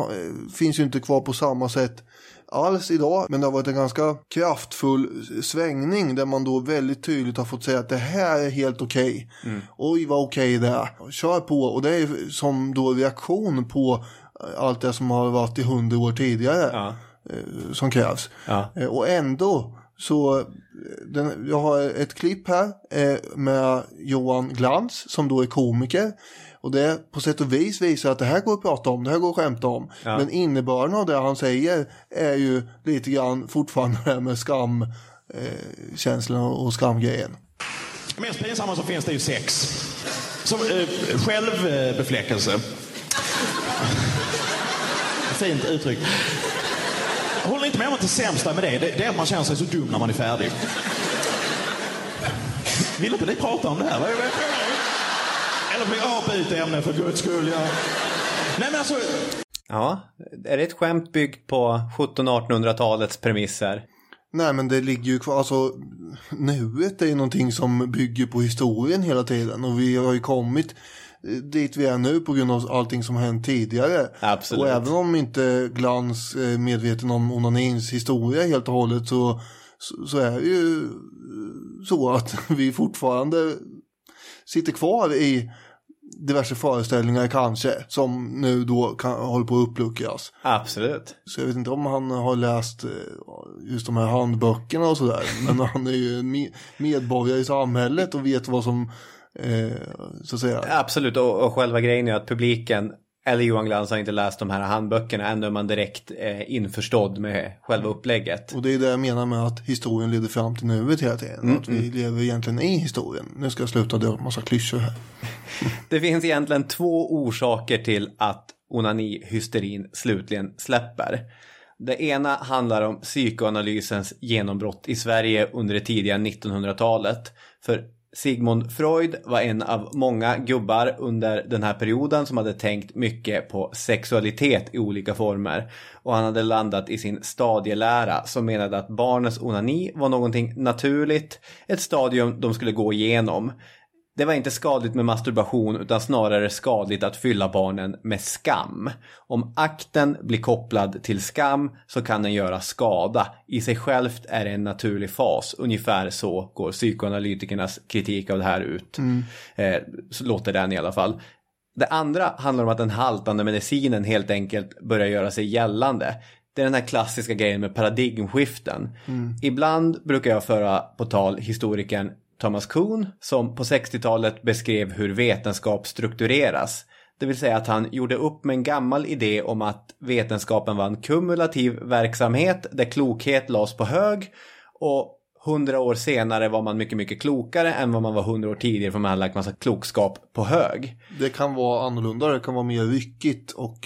finns ju inte kvar på samma sätt alls idag, men det har varit en ganska kraftfull svängning där man då väldigt tydligt har fått säga att det här är helt okej. Oj vad okej där, kör på. Och det är som då reaktion på allt det som har varit i 100 år tidigare som krävs. Och ändå så jag har ett klipp här med Johan Glantz som då är komiker. Och det på sätt och vis visar att det här går att prata om, det här går att skämta om. Ja. Men innebörden av det han säger är ju lite grann fortfarande det här med skamkänslan och skamgrejen. Mest pinsamma så finns det ju sex. Som självbefläckelse. Fint uttryck. Håller inte med om att det sämsta med det. Det är att man känner sig så dum när man är färdig. Vill inte ni prata om det här? Vad är det? Eller bli apa ut ämne för guds skull. Ja. Nej, men alltså... Ja, är det ett skämt byggt på 1700-1800-talets premisser? Nej, men det ligger ju kvar. Alltså, nuet är ju någonting som bygger på historien hela tiden. Och vi har ju kommit dit vi är nu på grund av allting som hänt tidigare. Absolut. Och även om inte Glans är medveten om onanins historia helt och hållet så är det ju så att vi fortfarande... sitter kvar i diverse föreställningar kanske som nu då håller på att uppluckras. Absolut. Så jag vet inte om han har läst just de här handböckerna och sådär. Men han är ju en medborgare i samhället och vet vad som så att säga. Absolut, och själva grejen är att publiken eller Johan Glantz har inte läst de här handböckerna. Ändå är man direkt införstådd med själva upplägget. Och det är det jag menar med att historien leder fram till nuet hela tiden. Att vi lever egentligen i historien. Nu ska jag sluta dö en massa klyschor här. Det finns egentligen två orsaker till att onanihysterin slutligen släpper. Det ena handlar om psykoanalysens genombrott i Sverige under det tidiga 1900-talet. För Sigmund Freud var en av många gubbar under den här perioden som hade tänkt mycket på sexualitet i olika former. Och han hade landat i sin stadielära som menade att barnens onani var någonting naturligt, ett stadium de skulle gå igenom. Det var inte skadligt med masturbation utan snarare skadligt att fylla barnen med skam. Om akten blir kopplad till skam så kan den göra skada. I sig självt är det en naturlig fas. Ungefär så går psykoanalytikernas kritik av det här ut. Så låter den i alla fall. Det andra handlar om att den haltande medicinen helt enkelt börjar göra sig gällande. Det är den här klassiska grejen med paradigmskiften. Ibland brukar jag föra på tal historikern Thomas Kuhn, som på 60-talet beskrev hur vetenskap struktureras. Det vill säga att han gjorde upp med en gammal idé om att vetenskapen var en kumulativ verksamhet där klokhet lades på hög, och 100 år senare var man mycket, mycket klokare än vad man var 100 år tidigare, för man hade lagt massa klokskap på hög. Det kan vara annorlunda, det kan vara mer ryckigt och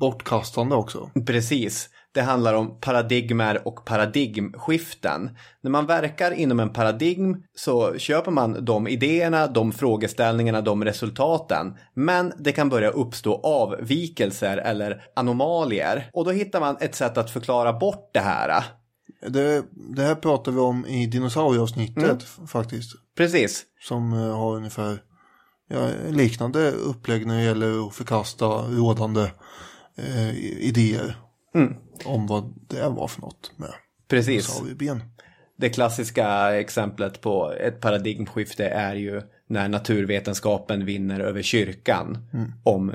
bortkastande också. Precis. Det handlar om paradigmer och paradigmskiften. När man verkar inom en paradigm så köper man de idéerna, de frågeställningarna, de resultaten. Men det kan börja uppstå avvikelser eller anomalier. Och då hittar man ett sätt att förklara bort det här. Det här pratar vi om i dinosaurieavsnittet faktiskt. Precis. Som har ungefär liknande upplägg när det gäller att förkasta rådande idéer. Om vad det var för något med. Precis. Det klassiska exemplet på ett paradigmskifte är ju när naturvetenskapen vinner över kyrkan om,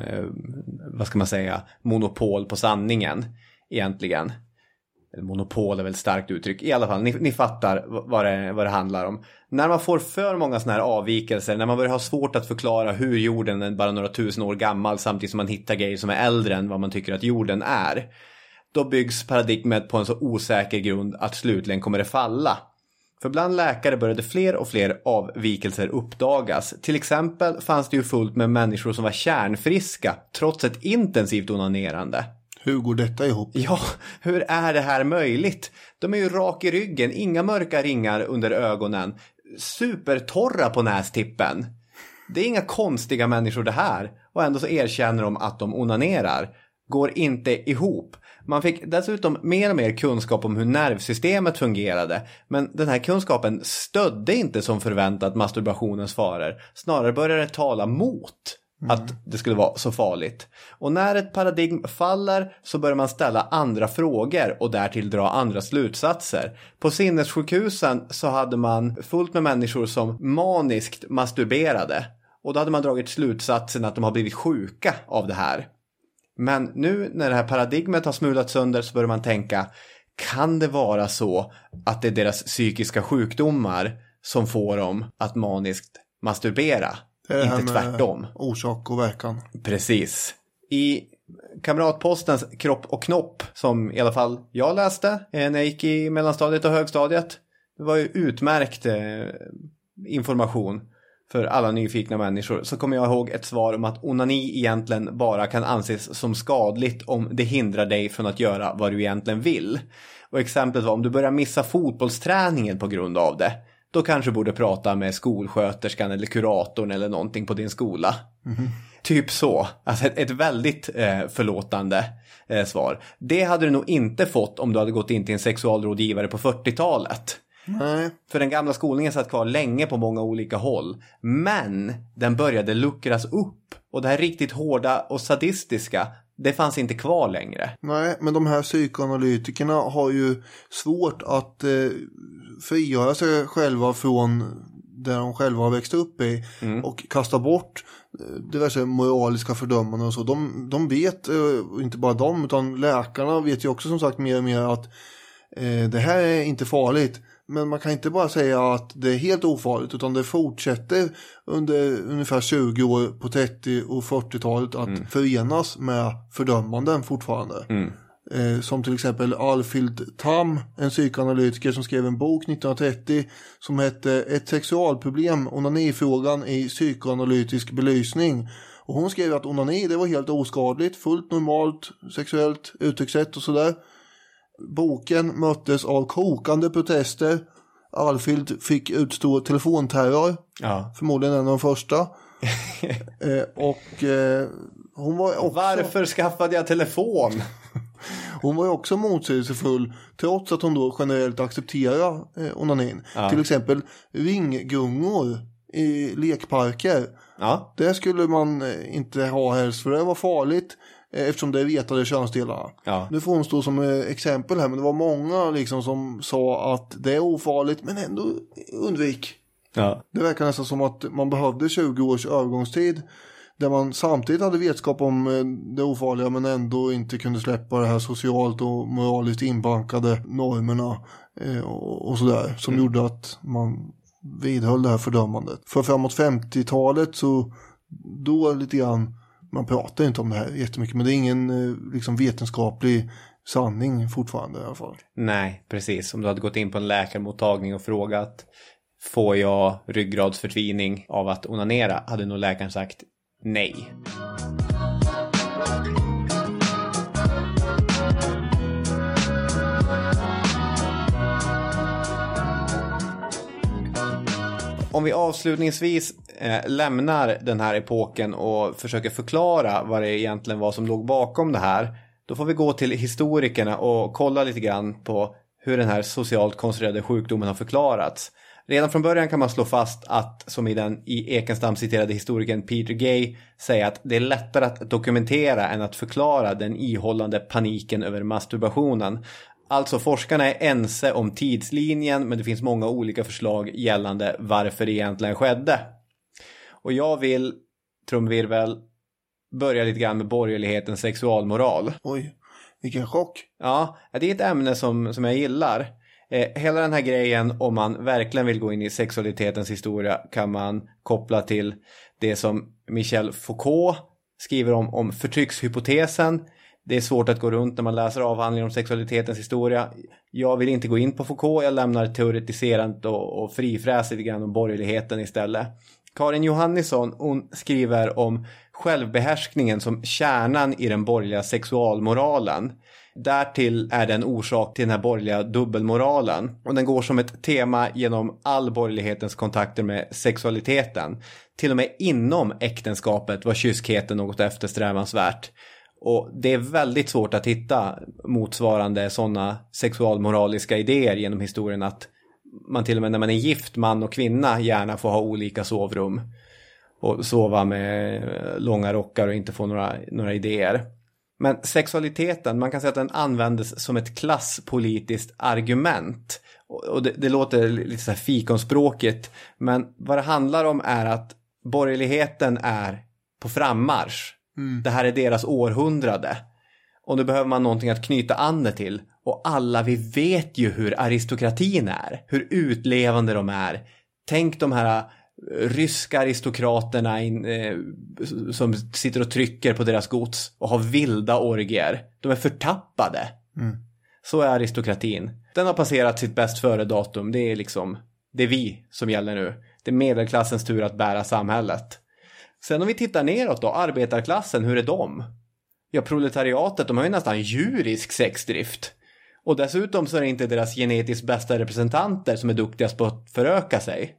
vad ska man säga, monopol på sanningen egentligen. Monopol är väl ett starkt uttryck. I alla fall, ni fattar vad det handlar om. När man får för många sådana här avvikelser, när man börjar ha svårt att förklara hur jorden är bara några tusen år gammal samtidigt som man hittar grejer som är äldre än vad man tycker att jorden är, då byggs paradigmet på en så osäker grund att slutligen kommer det falla. För bland läkare började fler och fler avvikelser uppdagas. Till exempel fanns det ju fullt med människor som var kärnfriska trots ett intensivt onanerande. Hur går detta ihop? Ja, hur är det här möjligt? De är ju rak i ryggen, inga mörka ringar under ögonen. Supertorra på nästippen. Det är inga konstiga människor det här. Och ändå så erkänner de att de onanerar. Går inte ihop. Man fick dessutom mer och mer kunskap om hur nervsystemet fungerade. Men den här kunskapen stödde inte som förväntat masturbationens faror. Snarare började det tala mot att det skulle vara så farligt. Och när ett paradigm faller så börjar man ställa andra frågor och därtill dra andra slutsatser. På sinnessjukhusen så hade man fullt med människor som maniskt masturberade. Och då hade man dragit slutsatsen att de har blivit sjuka av det här. Men nu när det här paradigmet har smulat sönder så börjar man tänka, kan det vara så att det är deras psykiska sjukdomar som får dem att maniskt masturbera? Det här inte tvärtom. Orsak och verkan. Precis. I Kamratpostens Kropp och Knopp, som i alla fall jag läste när jag gick i mellanstadiet och högstadiet, det var ju utmärkt information för alla nyfikna människor. Så kommer jag ihåg ett svar om att onani egentligen bara kan anses som skadligt om det hindrar dig från att göra vad du egentligen vill. Och exemplet var om du börjar missa fotbollsträningen på grund av det. Då kanske borde prata med skolsköterskan eller kuratorn eller någonting på din skola. Typ så. Alltså ett väldigt förlåtande svar. Det hade du nog inte fått om du hade gått in till en sexualrådgivare på 40-talet. För den gamla skolningen satt kvar länge på många olika håll. Men den började luckras upp. Och det här riktigt hårda och sadistiska, det fanns inte kvar längre. Nej, men de här psykoanalytikerna har ju svårt att frigöra sig själva från där de själva har växt upp i och kasta bort diverse moraliska fördömanden och så. De vet, inte bara de utan läkarna vet ju också som sagt mer och mer att det här är inte farligt. Men man kan inte bara säga att det är helt ofarligt, utan det fortsätter under ungefär 20 år på 30- och 40-talet att förenas med fördömanden fortfarande. som till exempel Alfild Tam, en psykoanalytiker som skrev en bok 1930 som hette Ett sexualproblem, onanifrågan i psykoanalytisk belysning. Och hon skrev att onani, det var helt oskadligt, fullt normalt sexuellt uttryckssätt och sådär. Boken möttes av kokande protester. Alfild fick utstå telefonterror, förmodligen en av de första. Hon var också... Varför skaffade jag telefon? Hon var ju också motsägelsefull, trots att hon då generellt accepterade onanin. Ja. Till exempel ringgungor i lekparker. Ja. Det skulle man inte ha helst, för det var farligt eftersom det retade könsdelarna. Ja. Nu får hon stå som exempel här, men det var många liksom som sa att det är ofarligt men ändå undvik. Ja. Det verkar nästan som att man behövde 20 års övergångstid där man samtidigt hade vetskap om det ofarliga men ändå inte kunde släppa det här socialt och moraliskt inbankade normerna och sådär som gjorde att man vidhöll det här fördömandet. För framåt 50-talet så då lite grann, man pratar inte om det här jättemycket, men det är ingen liksom vetenskaplig sanning fortfarande i alla fall. Nej, precis. Om du hade gått in på en läkarmottagning och frågat, får jag ryggradsförtvining av att onanera, hade nog läkaren sagt nej. Om vi avslutningsvis lämnar den här epoken och försöker förklara vad det egentligen var som låg bakom det här, då får vi gå till historikerna och kolla lite grann på hur den här socialt konstruerade sjukdomen har förklarats. Redan från början kan man slå fast att, som i den i Ekestam citerade historikern Peter Gay säger, att det är lättare att dokumentera än att förklara den ihållande paniken över masturbationen. Alltså forskarna är ense om tidslinjen, men det finns många olika förslag gällande varför det egentligen skedde. Och jag vill, trumvirvel, börja lite grann med borgerlighetens sexualmoral. Oj, vilken chock. Ja, det är ett ämne som jag gillar. Hela den här grejen, om man verkligen vill gå in i sexualitetens historia, kan man koppla till det som Michel Foucault skriver om förtryckshypotesen. Det är svårt att gå runt när man läser avhandlingar om sexualitetens historia. Jag vill inte gå in på Foucault, jag lämnar teoretiserande och frifräs lite grann om borgerligheten istället. Karin Johannisson, hon skriver om självbehärskningen som kärnan i den borgerliga sexualmoralen. Därtill är den orsak till den här borgerliga dubbelmoralen, och den går som ett tema genom all borgerlighetens kontakter med sexualiteten. Till och med inom äktenskapet var kyskheten något eftersträvansvärt. Och det är väldigt svårt att hitta motsvarande sådana sexualmoraliska idéer genom historien, att man till och med när man är gift man och kvinna gärna får ha olika sovrum och sova med långa rockar och inte få några idéer. Men sexualiteten, man kan säga att den användes som ett klasspolitiskt argument. Och det låter lite så här fikonspråkigt, men vad det handlar om är att borgerligheten är på frammarsch. Det här är deras århundrade. Och nu behöver man någonting att knyta an det till. Och alla vi vet ju hur aristokratin är. Hur utlevande de är. Tänk de här ryska aristokraterna som sitter och trycker på deras gods och har vilda orgier. De är förtappade. Så är aristokratin. Den har passerat sitt bäst före datum. Det är liksom, det är vi som gäller nu. Det är medelklassens tur att bära samhället. Sen om vi tittar neråt då, arbetarklassen, hur är de? Ja, proletariatet, de har ju nästan djurisk sexdrift. Och dessutom så är det inte deras genetiskt bästa representanter som är duktigast på att föröka sig.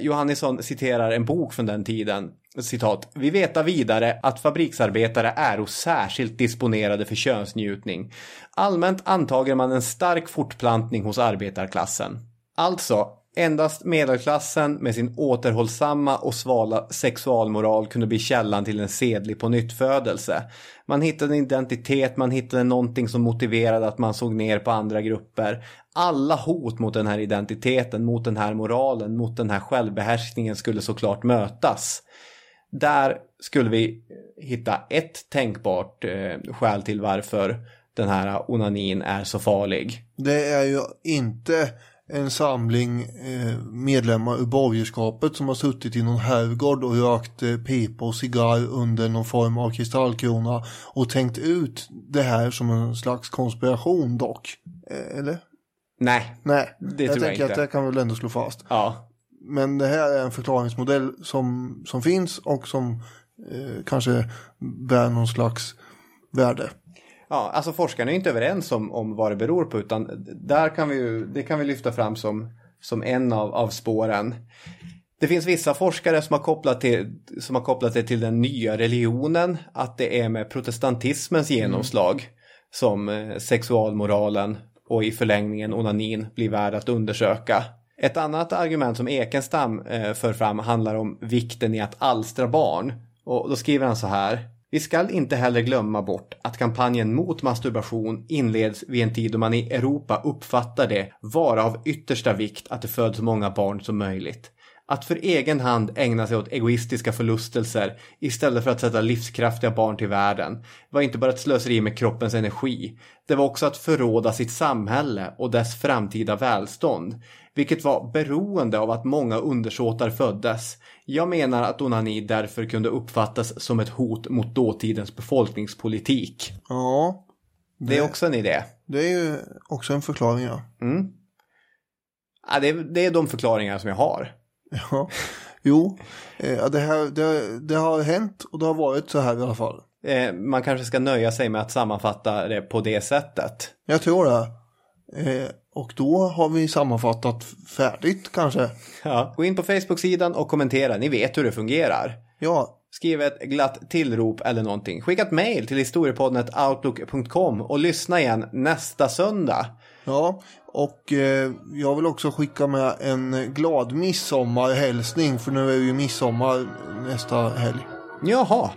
Johannisson citerar en bok från den tiden, citat: "Vi veta vidare att fabriksarbetare är och särskilt disponerade för könsnjutning. Allmänt antager man en stark fortplantning hos arbetarklassen." Alltså, endast medelklassen med sin återhållsamma och svala sexualmoral kunde bli källan till en sedlig pånyttfödelse. Man hittade en identitet, man hittade någonting som motiverade att man såg ner på andra grupper. Alla hot mot den här identiteten, mot den här moralen, mot den här självbehärskningen skulle såklart mötas. Där skulle vi hitta ett tänkbart skäl till varför den här onanin är så farlig. Det är ju inte en samling medlemmar ur borgerskapet som har suttit i någon herrgård och rökt pipa och cigarr under någon form av kristallkrona och tänkt ut det här som en slags konspiration dock. Eller? Nej, det tror jag inte. Jag tänker att det kan väl ändå slå fast. Ja. Men det här är en förklaringsmodell som finns och som kanske bär någon slags värde. Ja, alltså forskarna är inte överens om vad det beror på, utan där kan vi ju, det kan vi lyfta fram som en av spåren. Det finns vissa forskare som har kopplat det till den nya religionen, att det är med protestantismens genomslag som sexualmoralen och i förlängningen onanin blir värd att undersöka. Ett annat argument som Ekestam för fram handlar om vikten i att alstra barn. Och då skriver han så här: vi skall inte heller glömma bort att kampanjen mot masturbation inleds vid en tid då man i Europa uppfattar det vara av yttersta vikt att det föds många barn som möjligt. Att för egen hand ägna sig åt egoistiska förlustelser istället för att sätta livskraftiga barn till världen var inte bara ett slöseri med kroppens energi. Det var också att förråda sitt samhälle och dess framtida välstånd, vilket var beroende av att många undersåtar föddes. Jag menar att onani därför kunde uppfattas som ett hot mot dåtidens befolkningspolitik. Ja. Det är också en idé. Det är ju också en förklaring, ja. Mm. Ja, det är de förklaringar som jag har. Ja, jo. Det har hänt och det har varit så här i alla fall. Man kanske ska nöja sig med att sammanfatta det på det sättet. Jag tror det. Och då har vi sammanfattat färdigt kanske. Ja, gå in på Facebook-sidan och kommentera. Ni vet hur det fungerar. Ja. Skriv ett glatt tillrop eller någonting. Skicka ett mejl till historiepodden@outlook.com och lyssna igen nästa söndag. Ja, och jag vill också skicka med en glad midsommarhälsning, för nu är ju midsommar nästa helg. Jaha.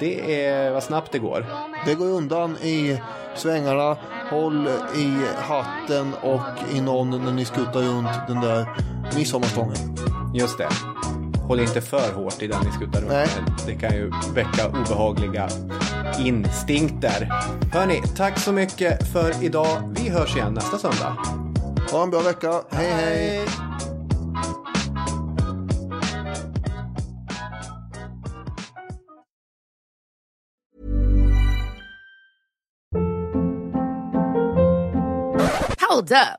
Det är vad snabbt det går. Det går undan i svängarna. Håll i hatten och i någon när ni skuttar runt den där midsommarstången. Just det. Håll inte för hårt i den ni skuttar runt. Nej. Det kan ju väcka obehagliga instinkter. Hörni, tack så mycket för idag. Vi hörs igen nästa söndag. Ha en bra vecka. Hej hej! Hold up.